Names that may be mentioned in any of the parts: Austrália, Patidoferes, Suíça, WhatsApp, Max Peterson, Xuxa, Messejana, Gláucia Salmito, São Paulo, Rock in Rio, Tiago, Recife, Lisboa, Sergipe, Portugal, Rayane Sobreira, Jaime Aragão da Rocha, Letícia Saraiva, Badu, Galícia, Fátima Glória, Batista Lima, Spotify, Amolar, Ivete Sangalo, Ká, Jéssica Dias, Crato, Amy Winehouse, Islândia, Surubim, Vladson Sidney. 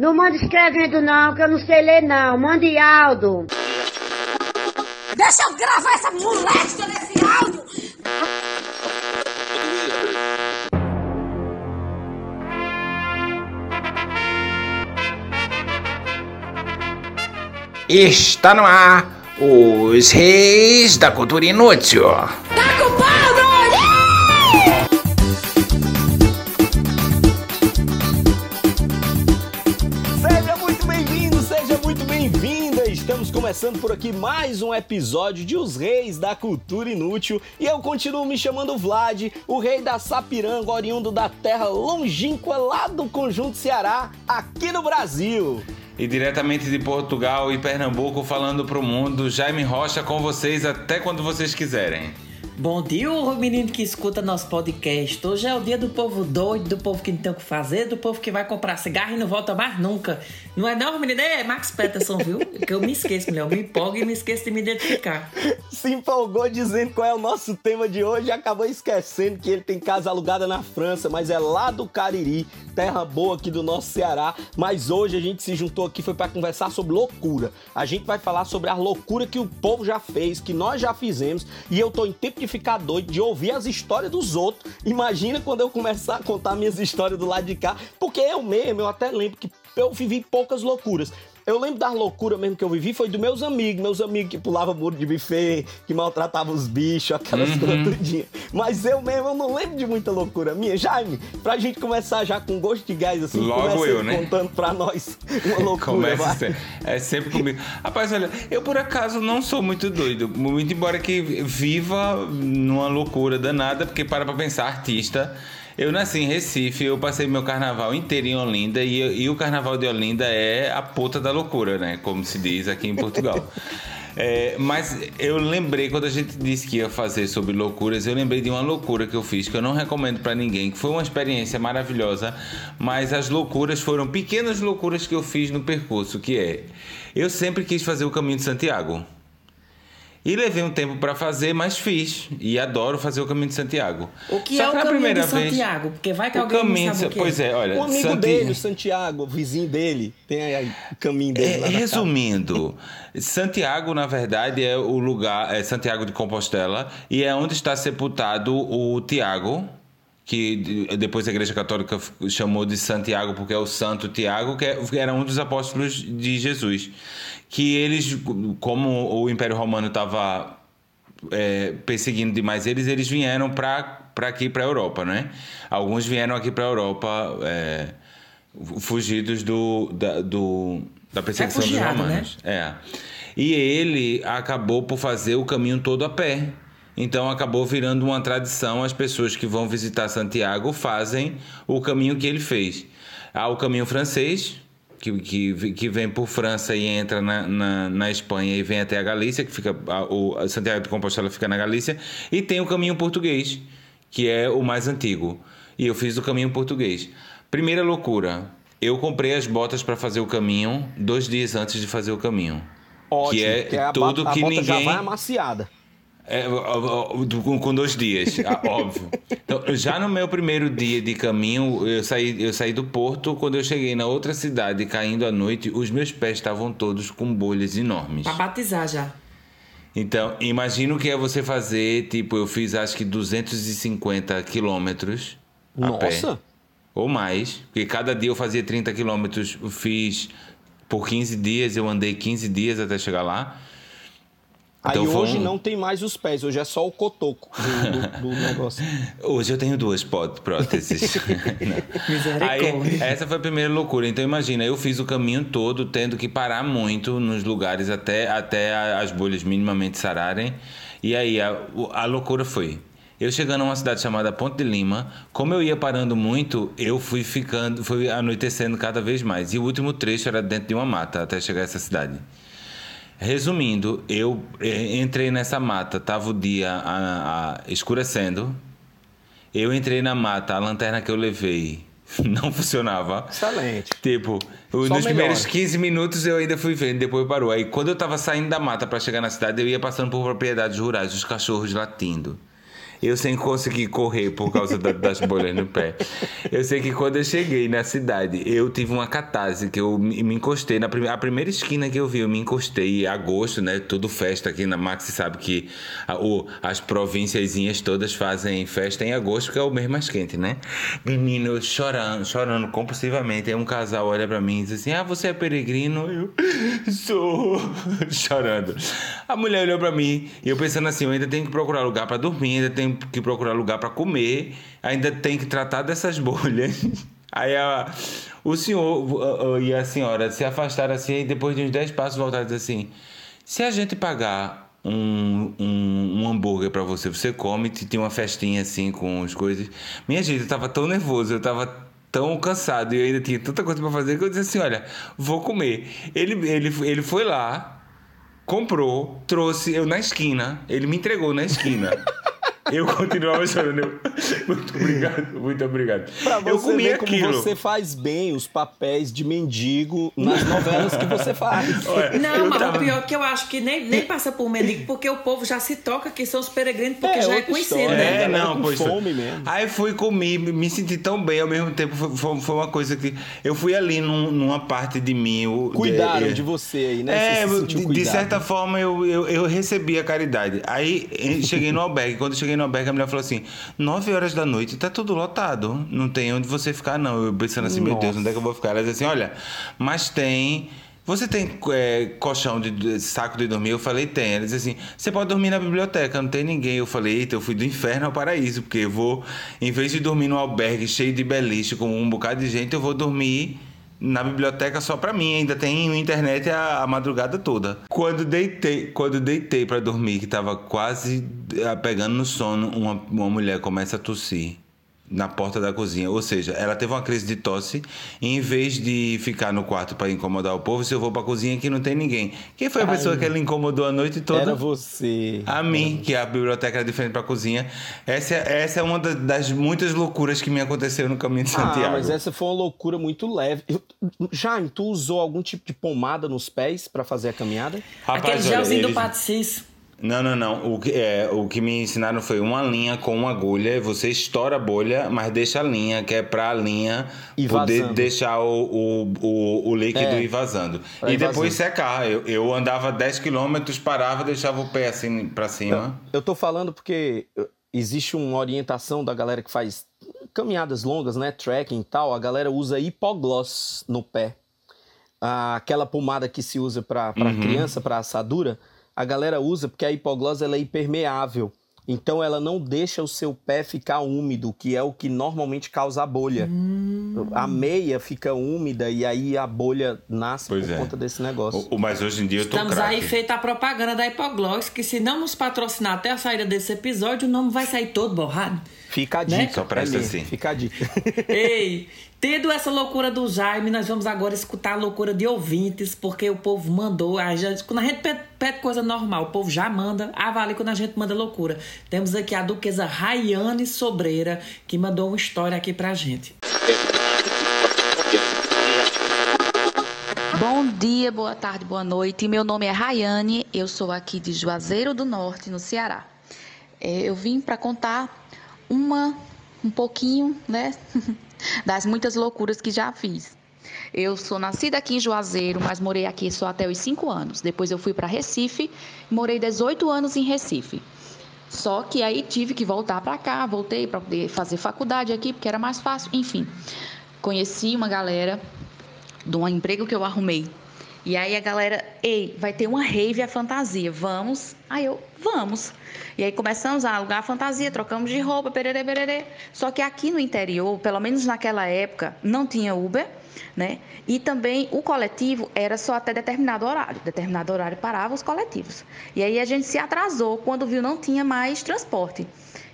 Não manda escrevendo não, que eu não sei ler não. Mande áudio. Deixa eu gravar essa molesta nesse áudio. Está no ar os Reis da Cultura Inútil. Começando por aqui mais um episódio de Os Reis da Cultura Inútil e eu continuo me chamando Vlad, o rei da Sapiranga, oriundo da terra longínqua lá do Conjunto Ceará, aqui no Brasil. E diretamente de Portugal e Pernambuco, falando pro mundo, Jaime Rocha com vocês até quando vocês quiserem. Bom dia, menino que escuta nosso podcast. Hoje é o dia do povo doido, do povo que não tem o que fazer, do povo que vai comprar cigarro e não volta mais nunca. Não é não, menino? É Max Peterson, viu? Que eu me esqueço, mulher. Eu me empolgo e me esqueço de me identificar. Se empolgou dizendo qual é o nosso tema de hoje e acabou esquecendo que ele tem casa alugada na França, mas é lá do Cariri, terra boa aqui do nosso Ceará. Mas hoje a gente se juntou aqui, foi para conversar sobre loucura. A gente vai falar sobre a loucura que o povo já fez, que nós já fizemos, e eu tô em tempo de ficar doido de ouvir as histórias dos outros. Imagina quando eu começar a contar minhas histórias do lado de cá, porque eu até lembro que eu vivi poucas loucuras. Eu lembro das loucuras mesmo que eu vivi foi dos meus amigos que pulavam muro de buffet, que maltratavam os bichos, aquelas coisas tudinhas. Mas eu não lembro de muita loucura minha. Jaime, pra gente começar já com gosto de gás, assim, logo eu, né? Contando pra nós uma loucura. É sempre comigo. Rapaz, olha, eu por acaso não sou muito doido, muito embora que viva numa loucura danada, porque para pra pensar, artista... Eu nasci em Recife, eu passei meu carnaval inteiro em Olinda e o carnaval de Olinda é a puta da loucura, né? Como se diz aqui em Portugal. Mas eu lembrei, quando a gente disse que ia fazer sobre loucuras, eu lembrei de uma loucura que eu fiz, que eu não recomendo pra ninguém, que foi uma experiência maravilhosa, mas as loucuras foram pequenas loucuras que eu fiz no percurso, que é... Eu sempre quis fazer o Caminho de Santiago. E levei um tempo pra fazer, mas fiz. E adoro fazer o Caminho de Santiago. O que é o Caminho de Santiago? Porque vai que alguém não sabe o quê. Pois é, olha... Um amigo dele, o Santiago, o vizinho dele, tem aí o caminho dele lá. Resumindo, Santiago, na verdade, é o lugar... É Santiago de Compostela. E é onde está sepultado o Tiago, que depois a Igreja Católica chamou de Santiago, porque é o Santo Tiago, que era um dos apóstolos de Jesus. Que eles, como o Império Romano estava perseguindo demais eles vieram para aqui, para a Europa, né? Alguns vieram aqui para a Europa fugidos da perseguição dos romanos. Né? E ele acabou por fazer o caminho todo a pé. Então, acabou virando uma tradição. As pessoas que vão visitar Santiago fazem o caminho que ele fez. Há o caminho francês, que vem por França e entra na Espanha e vem até a Galícia, que fica o Santiago de Compostela fica na Galícia. E tem o caminho português, que é o mais antigo. E eu fiz o caminho português. Primeira loucura, eu comprei as botas para fazer o caminho 2 dias antes de fazer o caminho. Ótimo, que é tudo a que bota ninguém... já vai amaciada. Com 2 dias, óbvio. Então, já no meu primeiro dia de caminho, eu saí do porto. Quando eu cheguei na outra cidade, caindo à noite, os meus pés estavam todos com bolhas enormes. Pra batizar já. Então, imagina o que é você fazer. Tipo, eu fiz acho que 250 quilômetros a pé. Nossa! Ou mais. Porque cada dia eu fazia 30 quilômetros. Fiz por 15 dias, eu andei 15 dias até chegar lá. Então, aí hoje não tem mais os pés, hoje é só o cotoco do negócio. Hoje eu tenho 2 próteses. Aí, essa foi a primeira loucura. Então imagina, eu fiz o caminho todo tendo que parar muito nos lugares até as bolhas minimamente sararem. E aí a loucura foi... Eu chegando a uma cidade chamada Ponte de Lima, como eu ia parando muito, eu fui anoitecendo cada vez mais. E o último trecho era dentro de uma mata até chegar a essa cidade. Resumindo, eu entrei nessa mata, tava o dia escurecendo, eu entrei na mata, a lanterna que eu levei não funcionava. Excelente. Tipo, nos primeiros 15 minutos eu ainda fui vendo, depois parou. Aí quando eu tava saindo da mata para chegar na cidade, eu ia passando por propriedades rurais, os cachorros latindo. Eu sem conseguir correr por causa das bolhas no pé. Eu sei que quando eu cheguei na cidade, eu tive uma catarse, que eu me encostei, a primeira esquina que eu vi, eu me encostei, agosto, né, tudo festa aqui na Max, sabe que as provínciazinhas todas fazem festa em agosto, porque é o mês mais quente, né? Menino chorando compulsivamente, aí um casal olha pra mim e diz assim, ah, você é peregrino? Eu sou, chorando. A mulher olhou pra mim e eu pensando assim, eu ainda tenho que procurar lugar pra dormir, ainda tenho que procurar lugar pra comer, ainda tenho que tratar dessas bolhas. Aí o senhor e a senhora se afastaram assim e depois de uns 10 passos voltaram e disseram assim, se a gente pagar um hambúrguer pra você, você come, tem uma festinha assim com as coisas. Minha gente, eu tava tão nervoso, eu tava tão cansado e eu ainda tinha tanta coisa pra fazer que eu disse assim, olha, vou comer. Ele foi lá, comprou, trouxe, eu na esquina, ele me entregou na esquina. Eu continuava chorando. Muito obrigado, muito obrigado. Pra você, eu comi ver aquilo. Como você faz bem os papéis de mendigo nas novelas que você faz. Olha, não, mas o pior é que eu acho que nem passa por mendigo, porque o povo já se toca que são os peregrinos, porque já é conhecido, história, né? É, não, pois fome mesmo. Aí fui comer, me senti tão bem, ao mesmo tempo foi uma coisa que... Eu fui ali numa parte de mim... Cuidaram de você aí, né? É, você de certa forma eu recebi a caridade. Aí cheguei no albergue, quando cheguei no albergue, a mulher falou assim, 9 horas da noite, tá tudo lotado, não tem onde você ficar, não. Eu pensando assim, nossa, meu Deus, onde é que eu vou ficar? Ela disse assim, olha, mas tem... Você tem colchão de saco de dormir? Eu falei, tem. Ela disse assim, você pode dormir na biblioteca, não tem ninguém. Eu falei, eita, eu fui do inferno ao paraíso, porque eu vou, em vez de dormir num albergue cheio de beliche, com um bocado de gente, eu vou dormir na biblioteca só pra mim, ainda tem internet a madrugada toda. Quando deitei pra dormir, que tava quase pegando no sono, uma mulher começa a tossir na porta da cozinha. Ou seja, ela teve uma crise de tosse e em vez de ficar no quarto pra incomodar o povo, se eu vou pra cozinha que não tem ninguém. Quem foi a pessoa que ela incomodou a noite toda? Era você. A mim, que a biblioteca era diferente pra cozinha. Essa é uma das muitas loucuras que me aconteceu no Caminho de Santiago. Ah, mas essa foi uma loucura muito leve. Jayminho, tu usou algum tipo de pomada nos pés pra fazer a caminhada? Rapaz, aquele gelzinho do Patis. Não. O que me ensinaram foi uma linha com uma agulha. Você estoura a bolha, mas deixa a linha, que é pra linha e poder vazando, deixar o líquido ir vazando. E depois secar. Eu andava 10 km, parava, deixava o pé assim pra cima. Eu tô falando porque existe uma orientação da galera que faz caminhadas longas, né? Trekking e tal. A galera usa hipogloss no pé. Aquela pomada que se usa pra criança, pra assadura. A galera usa porque a hipogloss ela é impermeável. Então ela não deixa o seu pé ficar úmido, que é o que normalmente causa a bolha. A meia fica úmida e aí a bolha nasce pois por conta desse negócio. Mas hoje em dia eu tô craque. Estamos aí feita a propaganda da hipogloss, que se não nos patrocinar até a saída desse episódio, o nome vai sair todo borrado. Fica a dica. Né? Só presta assim. Fica a dica. Ei, tendo essa loucura do Jayminho, nós vamos agora escutar a loucura de ouvintes, porque o povo mandou. Quando a gente pede coisa normal, o povo já manda. Vale quando a gente manda loucura. Temos aqui a duquesa Rayane Sobreira, que mandou uma história aqui pra gente. Bom dia, boa tarde, boa noite. Meu nome é Rayane, eu sou aqui de Juazeiro do Norte, no Ceará. Eu vim pra contar um pouquinho, né, das muitas loucuras que já fiz. Eu sou nascida aqui em Juazeiro, mas morei aqui só até os 5 anos. Depois eu fui para Recife, morei 18 anos em Recife. Só que aí tive que voltar para cá, voltei para poder fazer faculdade aqui, porque era mais fácil. Enfim, conheci uma galera de um emprego que eu arrumei. E aí a galera, ei, vai ter uma rave à fantasia, vamos? Aí eu, vamos. E aí começamos a alugar a fantasia, trocamos de roupa, pererê, pererê. Só que aqui no interior, pelo menos naquela época, não tinha Uber, né? E também o coletivo era só até determinado horário. Determinado horário parava os coletivos. E aí a gente se atrasou, quando viu não tinha mais transporte.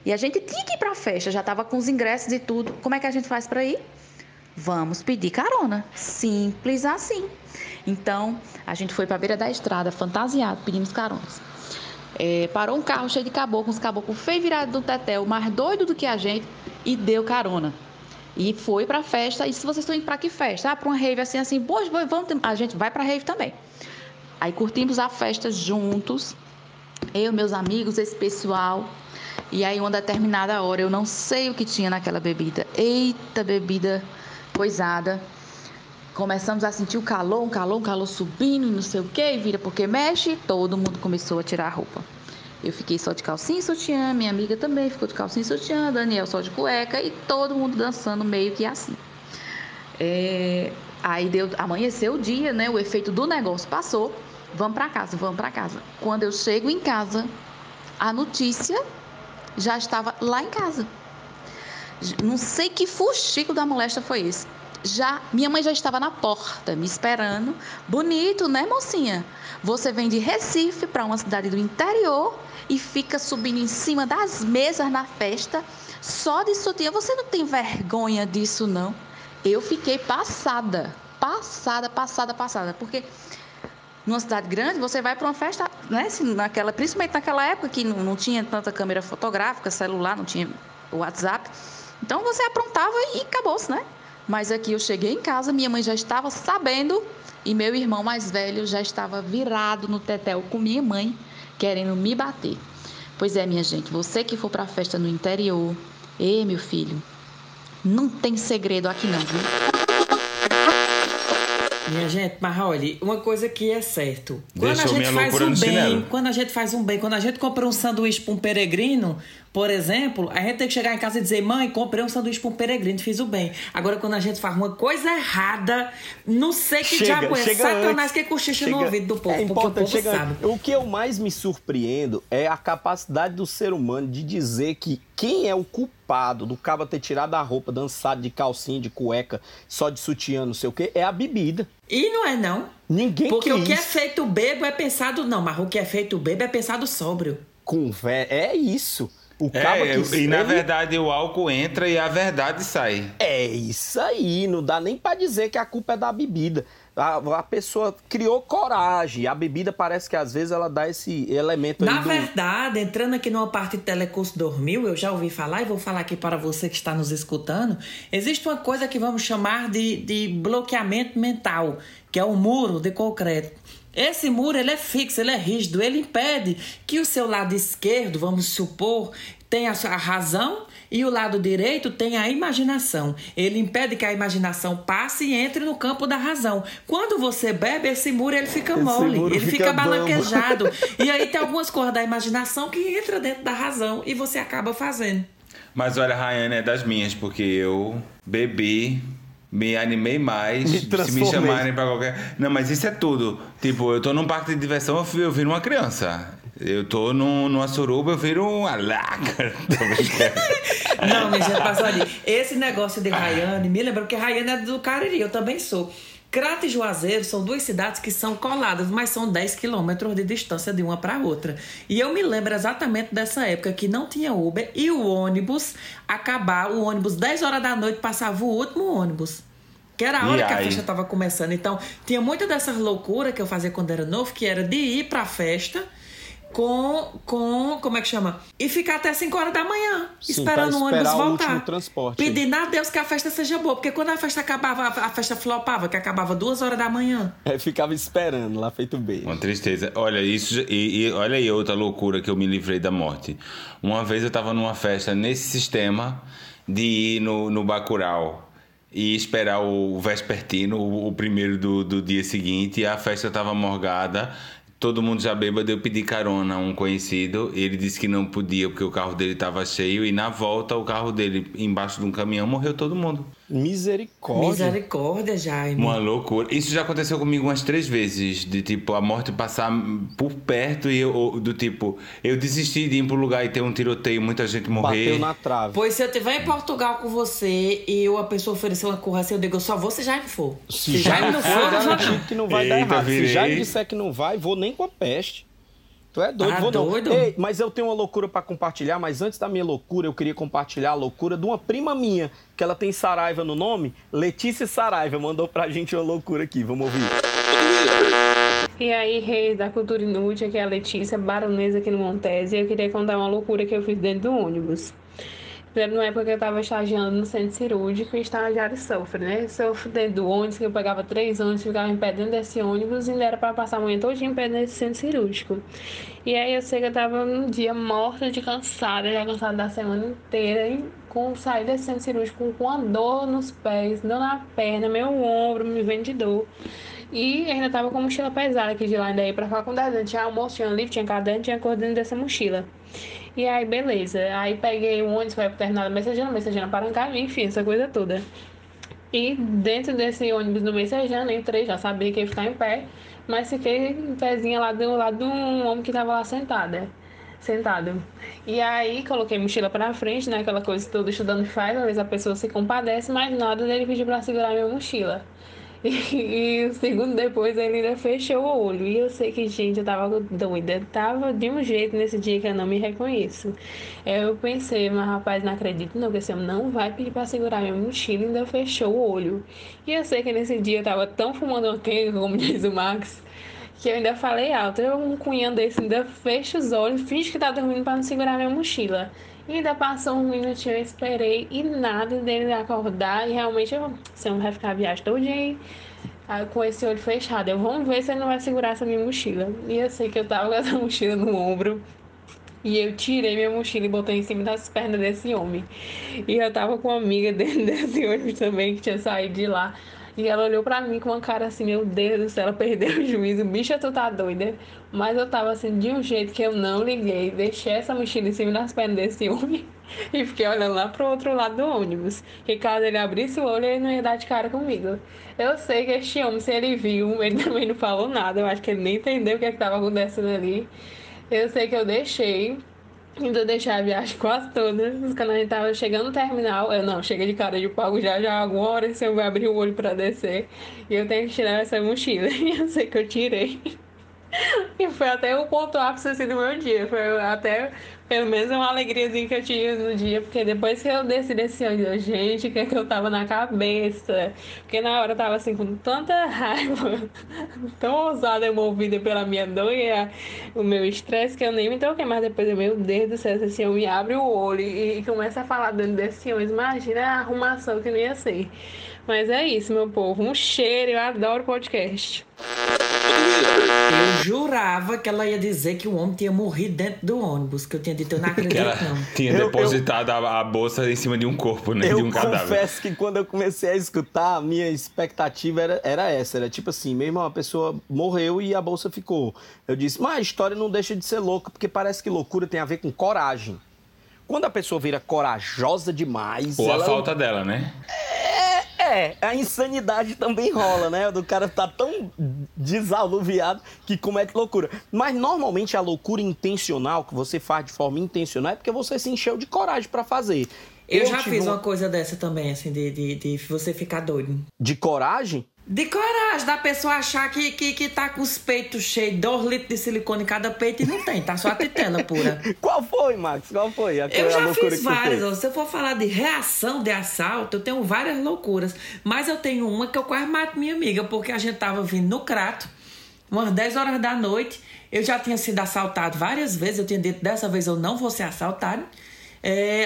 E a gente tinha que ir pra festa, já tava com os ingressos e tudo. Como é que a gente faz pra ir? Vamos pedir carona, simples assim. Então, a gente foi para a beira da estrada, fantasiado, pedimos caronas. Parou um carro cheio de caboclos, uns caboclos feios virados do Tetel, mais doido do que a gente, e deu carona. E foi para a festa, e se vocês estão indo para que festa? Para uma rave assim, boa, vamos, a gente vai para a rave também. Aí curtimos a festa juntos, eu, meus amigos, esse pessoal. E aí, uma determinada hora, eu não sei o que tinha naquela bebida. Eita, bebida coisada. Começamos a sentir o calor subindo e não sei o que, vira porque mexe. Todo mundo começou a tirar a roupa. Eu fiquei só de calcinha e sutiã, minha amiga também ficou de calcinha e sutiã, Daniel só de cueca e todo mundo dançando meio que assim. Aí amanheceu o dia, né? O efeito do negócio passou. Vamos pra casa. Quando eu chego em casa, a notícia já estava lá em casa. Não sei que fuxico da molesta foi esse. Minha mãe já estava na porta, me esperando. Bonito, né, mocinha? Você vem de Recife para uma cidade do interior e fica subindo em cima das mesas na festa só de sutiã. Você não tem vergonha disso, não? Eu fiquei passada, porque numa cidade grande, você vai para uma festa, né? Principalmente naquela época que não tinha tanta câmera fotográfica, celular, não tinha WhatsApp. Então, você aprontava e acabou-se, né? Mas aqui eu cheguei em casa, minha mãe já estava sabendo e meu irmão mais velho já estava virado no Tetel com minha mãe, querendo me bater. Pois é, minha gente, você que for para a festa no interior, ei, meu filho, não tem segredo aqui não, viu? Minha gente, mas olha, uma coisa que é certo. Quando a gente faz um bem, quando a gente compra um sanduíche para um peregrino, por exemplo, a gente tem que chegar em casa e dizer: mãe, comprei um sanduíche para um peregrino, fiz o bem. Agora, quando a gente faz uma coisa errada, não sei que diabo é Satanás que cochicha no ouvido do povo, porque o povo sabe. O que eu mais me surpreendo é a capacidade do ser humano de dizer que quem é o culpado do cabo ter tirado a roupa, dançado de calcinha, de cueca, só de sutiã, não sei o quê, é a bebida. E não é não. Ninguém porque quis. O que é feito bebo é pensado... Não, mas o que é feito bebo é pensado sóbrio. É isso. O cabo que... E na verdade o álcool entra e a verdade sai. É isso aí. Não dá nem pra dizer que a culpa é da bebida. A pessoa criou coragem. A bebida parece que às vezes ela dá esse elemento. Na verdade, entrando aqui numa parte de telecurso dormiu, eu já ouvi falar e vou falar aqui para você que está nos escutando. Existe uma coisa que vamos chamar de bloqueamento mental, que é um muro de concreto. Esse muro, ele é fixo, ele é rígido, ele impede que o seu lado esquerdo, vamos supor, tenha a razão e o lado direito tem a imaginação. Ele impede que a imaginação passe e entre no campo da razão. Quando você bebe, esse muro ele fica mole, ele fica balanquejado. E aí tem algumas coisas da imaginação que entra dentro da razão e você acaba fazendo. Mas olha, Rayane é das minhas, porque eu bebi... Me animei mais, se me chamarem pra qualquer... Não, mas isso é tudo. Tipo, eu tô num parque de diversão, eu viro uma criança. Eu tô numa suruba, eu viro uma laca. Não, mas já passou ali. Esse negócio de Rayane, me lembrou que Rayane é do Cariri, eu também sou. Crato e Juazeiro são duas cidades que são coladas, mas são 10 quilômetros de distância de uma para outra. E eu me lembro exatamente dessa época que não tinha Uber e o ônibus acabava, 10 horas da noite passava o último ônibus. Que era a hora que a festa estava começando. Então, tinha muita dessas loucuras que eu fazia quando era novo, que era de ir para a festa... como é que chama? E ficar até 5 horas da manhã, esperando o ônibus voltar. Pedindo a Deus que a festa seja boa, porque quando a festa acabava, a festa flopava, que acabava 2 horas da manhã. Ficava esperando lá, feito beijo. Uma tristeza. Olha isso, e olha aí outra loucura que eu me livrei da morte. Uma vez eu tava numa festa nesse sistema de ir no Bacurau e esperar o vespertino, o primeiro do dia seguinte, e a festa tava morgada. Todo mundo já bêbado, eu pedi carona a um conhecido. Ele disse que não podia porque o carro dele estava cheio. E na volta, o carro dele, embaixo de um caminhão, morreu todo mundo. Misericórdia, Jayminho. Uma loucura. Isso já aconteceu comigo umas 3 vezes. De tipo, a morte passar por perto e eu desisti de ir pro lugar e ter um tiroteio, muita gente morrer. Bateu na trave. Pois se eu estiver em Portugal com você e uma pessoa oferecer uma curra assim, eu digo, eu só vou se Jayminho for. Se Jayminho não for, eu já digo que não vai dar errado. Virei. Se Jayminho disser que não vai, vou nem com a peste. Tu é doido, vou doido. Não. Ei, mas eu tenho uma loucura pra compartilhar, mas antes da minha loucura, eu queria compartilhar a loucura de uma prima minha, que ela tem Saraiva no nome, Letícia Saraiva, mandou pra gente uma loucura aqui, vamos ouvir. E aí, reis da cultura inútil, aqui é a Letícia, baronesa aqui no Montese, e eu queria contar uma loucura que eu fiz dentro do ônibus. Lembro na época que eu estava estagiando no centro cirúrgico e estagiário sofre, né? Sofre dentro do ônibus, que eu pegava 3 ônibus, ficava em pé dentro desse ônibus e ainda era para passar a manhã todinha em pé nesse centro cirúrgico. E aí eu sei que eu estava num dia morta de cansada, já cansada da semana inteira, e saí desse centro cirúrgico com a dor nos pés, dor na perna, meu ombro, me vendo de dor. E ainda estava com a mochila pesada, que de lá ainda ia para a faculdade, tinha almoço, tinha livro, tinha caderno, tinha coisa dentro dessa mochila. E aí, beleza. Aí peguei o ônibus, foi pro terminal da Messejana, Messejana Parancá, enfim, essa coisa toda. E dentro desse ônibus do Messejana, entrei, já sabia que ia ficar em pé, mas fiquei em pezinha lá do lado de um homem que estava lá sentado. E aí, coloquei mochila pra frente, né, aquela coisa que todo estudante faz, às vezes a pessoa se compadece, mas nada, ele pediu pra segurar minha mochila. E um segundo depois ele ainda fechou o olho. E eu sei que, gente, eu tava doida. Tava de um jeito nesse dia que eu não me reconheço. Eu pensei, mas rapaz, não acredito não, que esse homem não vai pedir pra segurar minha mochila e ainda fechou o olho. E eu sei que nesse dia eu tava tão fumando uma quenga, como diz o Max, que eu ainda falei alto. Eu, um cunhão desse, ainda fecha os olhos, finge que tá dormindo pra não segurar minha mochila. E ainda passou 1 minutinho, eu esperei e nada dele acordar. E realmente, você não vai ficar a viagem todo dia com esse olho fechado. Eu vamos ver se ele não vai segurar essa minha mochila. E eu sei que eu tava com essa mochila no ombro. E eu tirei minha mochila e botei em cima das pernas desse homem. E eu tava com uma amiga dentro desse ônibus também, que tinha saído de lá. E ela olhou pra mim com uma cara assim, meu Deus do céu, ela perdeu o juízo, bicha, tu tá doida. Mas eu tava assim, de um jeito que eu não liguei, deixei essa mochila em cima das pernas desse homem e fiquei olhando lá pro outro lado do ônibus. Que caso ele abrisse o olho, ele não ia dar de cara comigo. Eu sei que este homem, se ele viu, ele também não falou nada, eu acho que ele nem entendeu o que é que tava acontecendo ali. Eu sei que eu deixei. Ainda deixei a viagem quase toda. Quando a gente tava chegando no terminal, eu não, cheguei de cara de pau já alguma hora, se eu abrir o olho pra descer. E eu tenho que tirar essa mochila. E eu sei que eu tirei. E foi até o ponto ápice assim, do meu dia. Foi até, pelo menos, uma alegriazinha que eu tive no dia. Porque depois que eu desci desse ônibus, gente, o que é que eu tava na cabeça? Porque na hora eu tava assim com tanta raiva, tão ousada, movida pela minha dor e o meu estresse, que eu nem me toquei. Mas depois eu, meu Deus do céu, assim, eu me abro o olho e começo a falar dentro desse ônibus. Imagina a arrumação que não ia ser. Mas é isso, meu povo. Um cheiro, eu adoro podcast. Eu jurava que ela ia dizer que o homem tinha morrido dentro do ônibus, que eu tinha dito, eu não acredito, ela não. Tinha depositado a bolsa em cima de um corpo, né? De um cadáver. Eu confesso que quando eu comecei a escutar, a minha expectativa era essa, era tipo assim, mesmo uma pessoa morreu e a bolsa ficou. Eu disse, mas a história não deixa de ser louca, porque parece que loucura tem a ver com coragem. Quando a pessoa vira corajosa demais... Ou a falta dela, né? A insanidade também rola, né? Do cara tá tão desaluviado que comete loucura. Mas normalmente a loucura intencional que você faz de forma intencional é porque você se encheu de coragem pra fazer. Eu já fiz uma coisa dessa também, assim, de você ficar doido. De coragem? De coragem, da pessoa achar que tá com os peitos cheios, 2 litros de silicone em cada peito e não tem, tá só a titela pura. Qual foi, Max? Qual foi? Eu já fiz várias, ó, se eu for falar de reação de assalto, eu tenho várias loucuras, mas eu tenho uma que eu quase mato minha amiga, porque a gente tava vindo no Crato, umas 10 horas da noite, eu já tinha sido assaltado várias vezes, eu tinha dito, dessa vez eu não vou ser assaltado.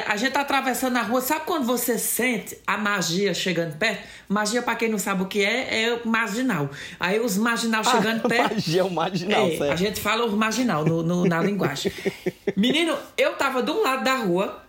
A gente tá atravessando a rua, sabe quando você sente a magia chegando perto? Magia, pra quem não sabe o que é, é o marginal. Aí os marginal chegando perto... Magia é o marginal, certo? A gente fala o marginal na linguagem. Menino, eu tava de um lado da rua,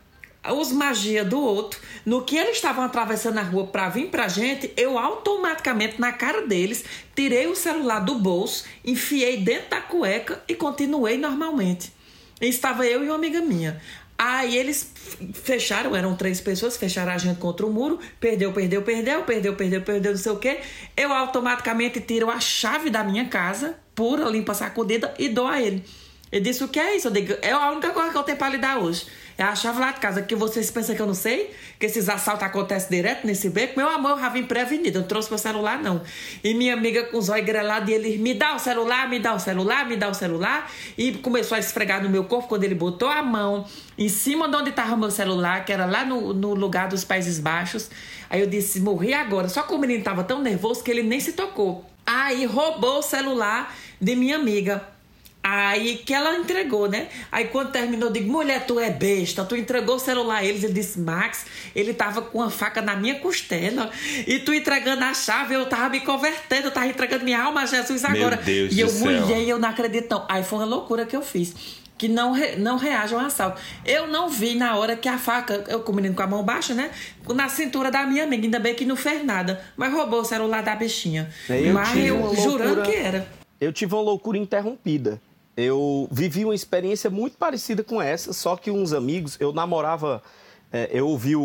os magia do outro. No que eles estavam atravessando a rua pra vir pra gente, eu automaticamente, na cara deles, tirei o celular do bolso, enfiei dentro da cueca e continuei normalmente. E estava eu e uma amiga minha. Aí eles fecharam, eram 3 pessoas, fecharam a gente contra o muro, perdeu, não sei o quê. Eu automaticamente tiro a chave da minha casa, pura, limpa, sacudida, e dou a ele. Ele disse, o que é isso? Eu digo, é a única coisa que eu tenho pra lhe dar hoje. É a chave lá de casa, que vocês pensam que eu não sei, que esses assaltos acontecem direto nesse beco. Meu amor, eu já vim prevenido, eu não trouxe meu celular, não. E minha amiga com os olhos grelados, e ele, me dá o celular. E começou a esfregar no meu corpo, quando ele botou a mão em cima de onde estava o meu celular, que era lá no lugar dos Países Baixos. Aí eu disse, morri agora. Só que o menino estava tão nervoso que ele nem se tocou. Aí roubou o celular de minha amiga. Aí que ela entregou, né? Aí quando terminou, eu digo, mulher, tu é besta, tu entregou o celular a eles. Ele disse, Max, ele tava com a faca na minha costela e tu entregando a chave, eu tava me convertendo, eu tava entregando minha alma a Jesus agora. Meu Deus e eu mulhei, eu não acredito não. Aí foi uma loucura que eu fiz, que não reajam ao assalto. Eu não vi na hora que a faca, eu com o menino com a mão baixa, né? Na cintura da minha amiga, ainda bem que não fez nada. Mas roubou o celular da bichinha. Mas eu jurando que era. Eu tive uma loucura interrompida. Eu vivi uma experiência muito parecida com essa, só que uns amigos, eu namorava... eu ouvi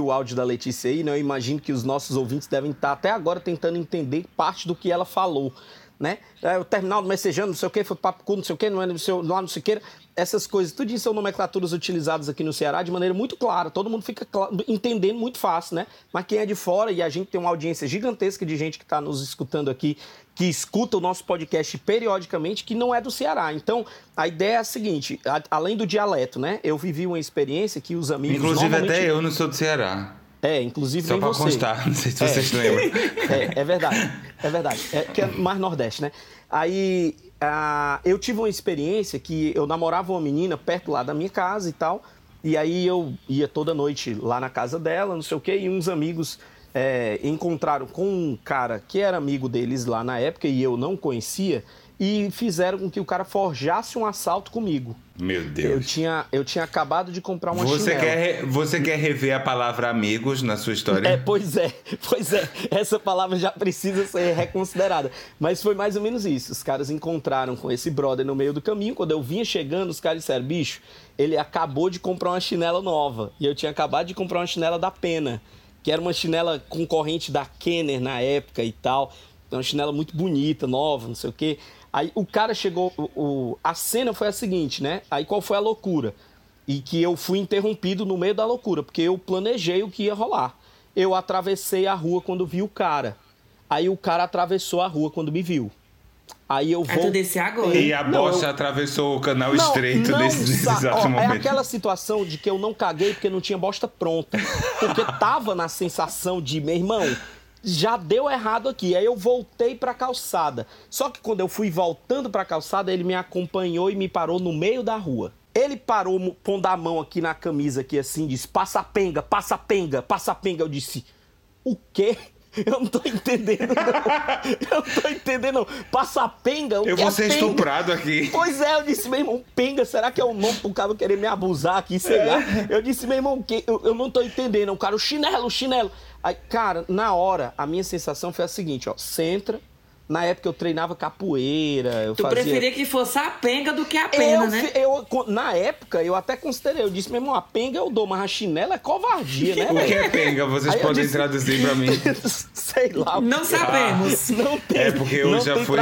o áudio da Letícia aí, né? Eu imagino que os nossos ouvintes devem estar até agora tentando entender parte do que ela falou, né? O terminal do Messejana, não sei o quê, foi papo cu, não sei o quê, não sei o quê. Essas coisas, tudo isso são nomenclaturas utilizadas aqui no Ceará de maneira muito clara. Todo mundo fica entendendo muito fácil, né? Mas quem é de fora, e a gente tem uma audiência gigantesca de gente que está nos escutando aqui, que escuta o nosso podcast periodicamente, que não é do Ceará. Então, a ideia é a seguinte, além do dialeto, né? Eu vivi uma experiência que os amigos... Inclusive, normalmente... até eu não sou do Ceará. Inclusive só nem você. Só para constar, não sei se vocês lembram. É verdade. Que é mais Nordeste, né? Aí, eu tive uma experiência que eu namorava uma menina perto lá da minha casa e tal, e aí eu ia toda noite lá na casa dela, não sei o quê, e uns amigos... encontraram com um cara que era amigo deles lá na época e eu não conhecia e fizeram com que o cara forjasse um assalto comigo. Meu Deus. Eu tinha acabado de comprar uma chinela. Você quer rever a palavra amigos na sua história? Pois é. Essa palavra já precisa ser reconsiderada. Mas foi mais ou menos isso. Os caras encontraram com esse brother no meio do caminho. Quando eu vinha chegando, os caras disseram, bicho, ele acabou de comprar uma chinela nova. E eu tinha acabado de comprar uma chinela da Pena, que era uma chinela concorrente da Kenner na época e tal. Então, uma chinela muito bonita, nova, não sei o quê. Aí o cara chegou... A cena foi a seguinte, né? Aí qual foi a loucura? E que eu fui interrompido no meio da loucura, porque eu planejei o que ia rolar. Eu atravessei a rua quando vi o cara. Aí o cara atravessou a rua quando me viu. Aí eu vou... E a bosta atravessou o canal estreito nesse exato momento. É aquela situação de que eu não caguei porque não tinha bosta pronta. Porque tava na sensação de, meu irmão, já deu errado aqui. Aí eu voltei pra calçada. Só que quando eu fui voltando pra calçada, ele me acompanhou e me parou no meio da rua. Ele parou, pondo a mão aqui na camisa, aqui assim, disse, passa penga, passa penga, passa penga. Eu disse, o quê? Eu não tô entendendo, não. Passa penga. Eu vou ser estuprado aqui. Pois é, eu disse, meu irmão, penga, será que é o nome pro cara querer me abusar aqui, sei lá. Eu disse, meu irmão, eu não tô entendendo. O cara, o chinelo. Aí, cara, na hora, a minha sensação foi a seguinte, ó. Centra. Na época eu treinava capoeira, preferia que fosse a penga do que a pena, né? Na época eu até considerei, eu disse, meu irmão, a penga eu dou, mas a chinela é covardia, né? O que é penga? Vocês podem traduzir pra mim. Sei lá. Não sabemos. Não tem. É porque eu já fui...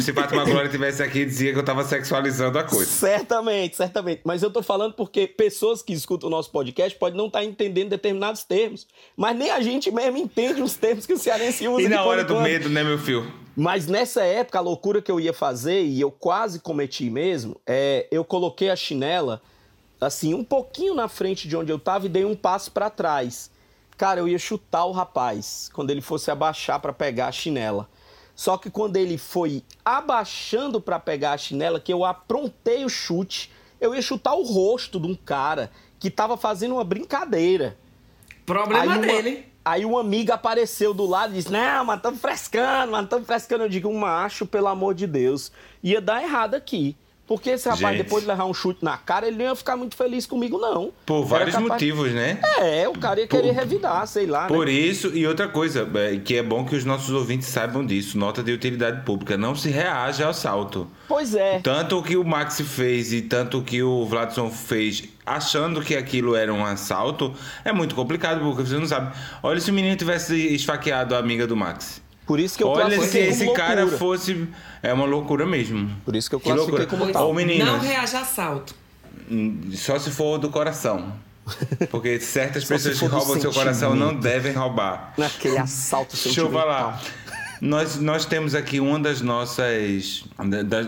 Se Fátima Glória estivesse aqui, dizia que eu tava sexualizando a coisa. Certamente. Mas eu tô falando porque pessoas que escutam o nosso podcast podem não estar entendendo determinados termos, mas nem a gente mesmo entende os termos que o cearense usa. E na hora do medo, né, meu filho? Mas nessa época, a loucura que eu ia fazer, e eu quase cometi mesmo, eu coloquei a chinela, assim, um pouquinho na frente de onde eu tava e dei um passo pra trás. Cara, eu ia chutar o rapaz, quando ele fosse abaixar pra pegar a chinela. Só que quando ele foi abaixando pra pegar a chinela, que eu aprontei o chute, eu ia chutar o rosto de um cara que tava fazendo uma brincadeira. Problema dele. Aí uma amiga apareceu do lado e disse, não, mas estamos frescando, Eu digo, macho, pelo amor de Deus, ia dar errado aqui. Porque esse rapaz, depois de levar um chute na cara, ele não ia ficar muito feliz comigo, não. Por vários motivos, né? O cara ia querer revidar, sei lá. Por isso, e outra coisa, que é bom que os nossos ouvintes saibam disso, nota de utilidade pública, não se reage ao assalto. Pois é. Tanto o que o Max fez e tanto o que o Vladson fez, achando que aquilo era um assalto, é muito complicado, porque você não sabe. Olha se o menino tivesse esfaqueado a amiga do Max. Por isso que eu classifiquei como loucura. Olha, se esse cara fosse... É uma loucura mesmo. Por isso que eu classifiquei como tal. Não reaja a assalto. Só se for do coração. Porque certas pessoas que roubam seu coração não devem roubar. Naquele assalto sentimental. Deixa eu falar. Nós temos aqui uma das nossas...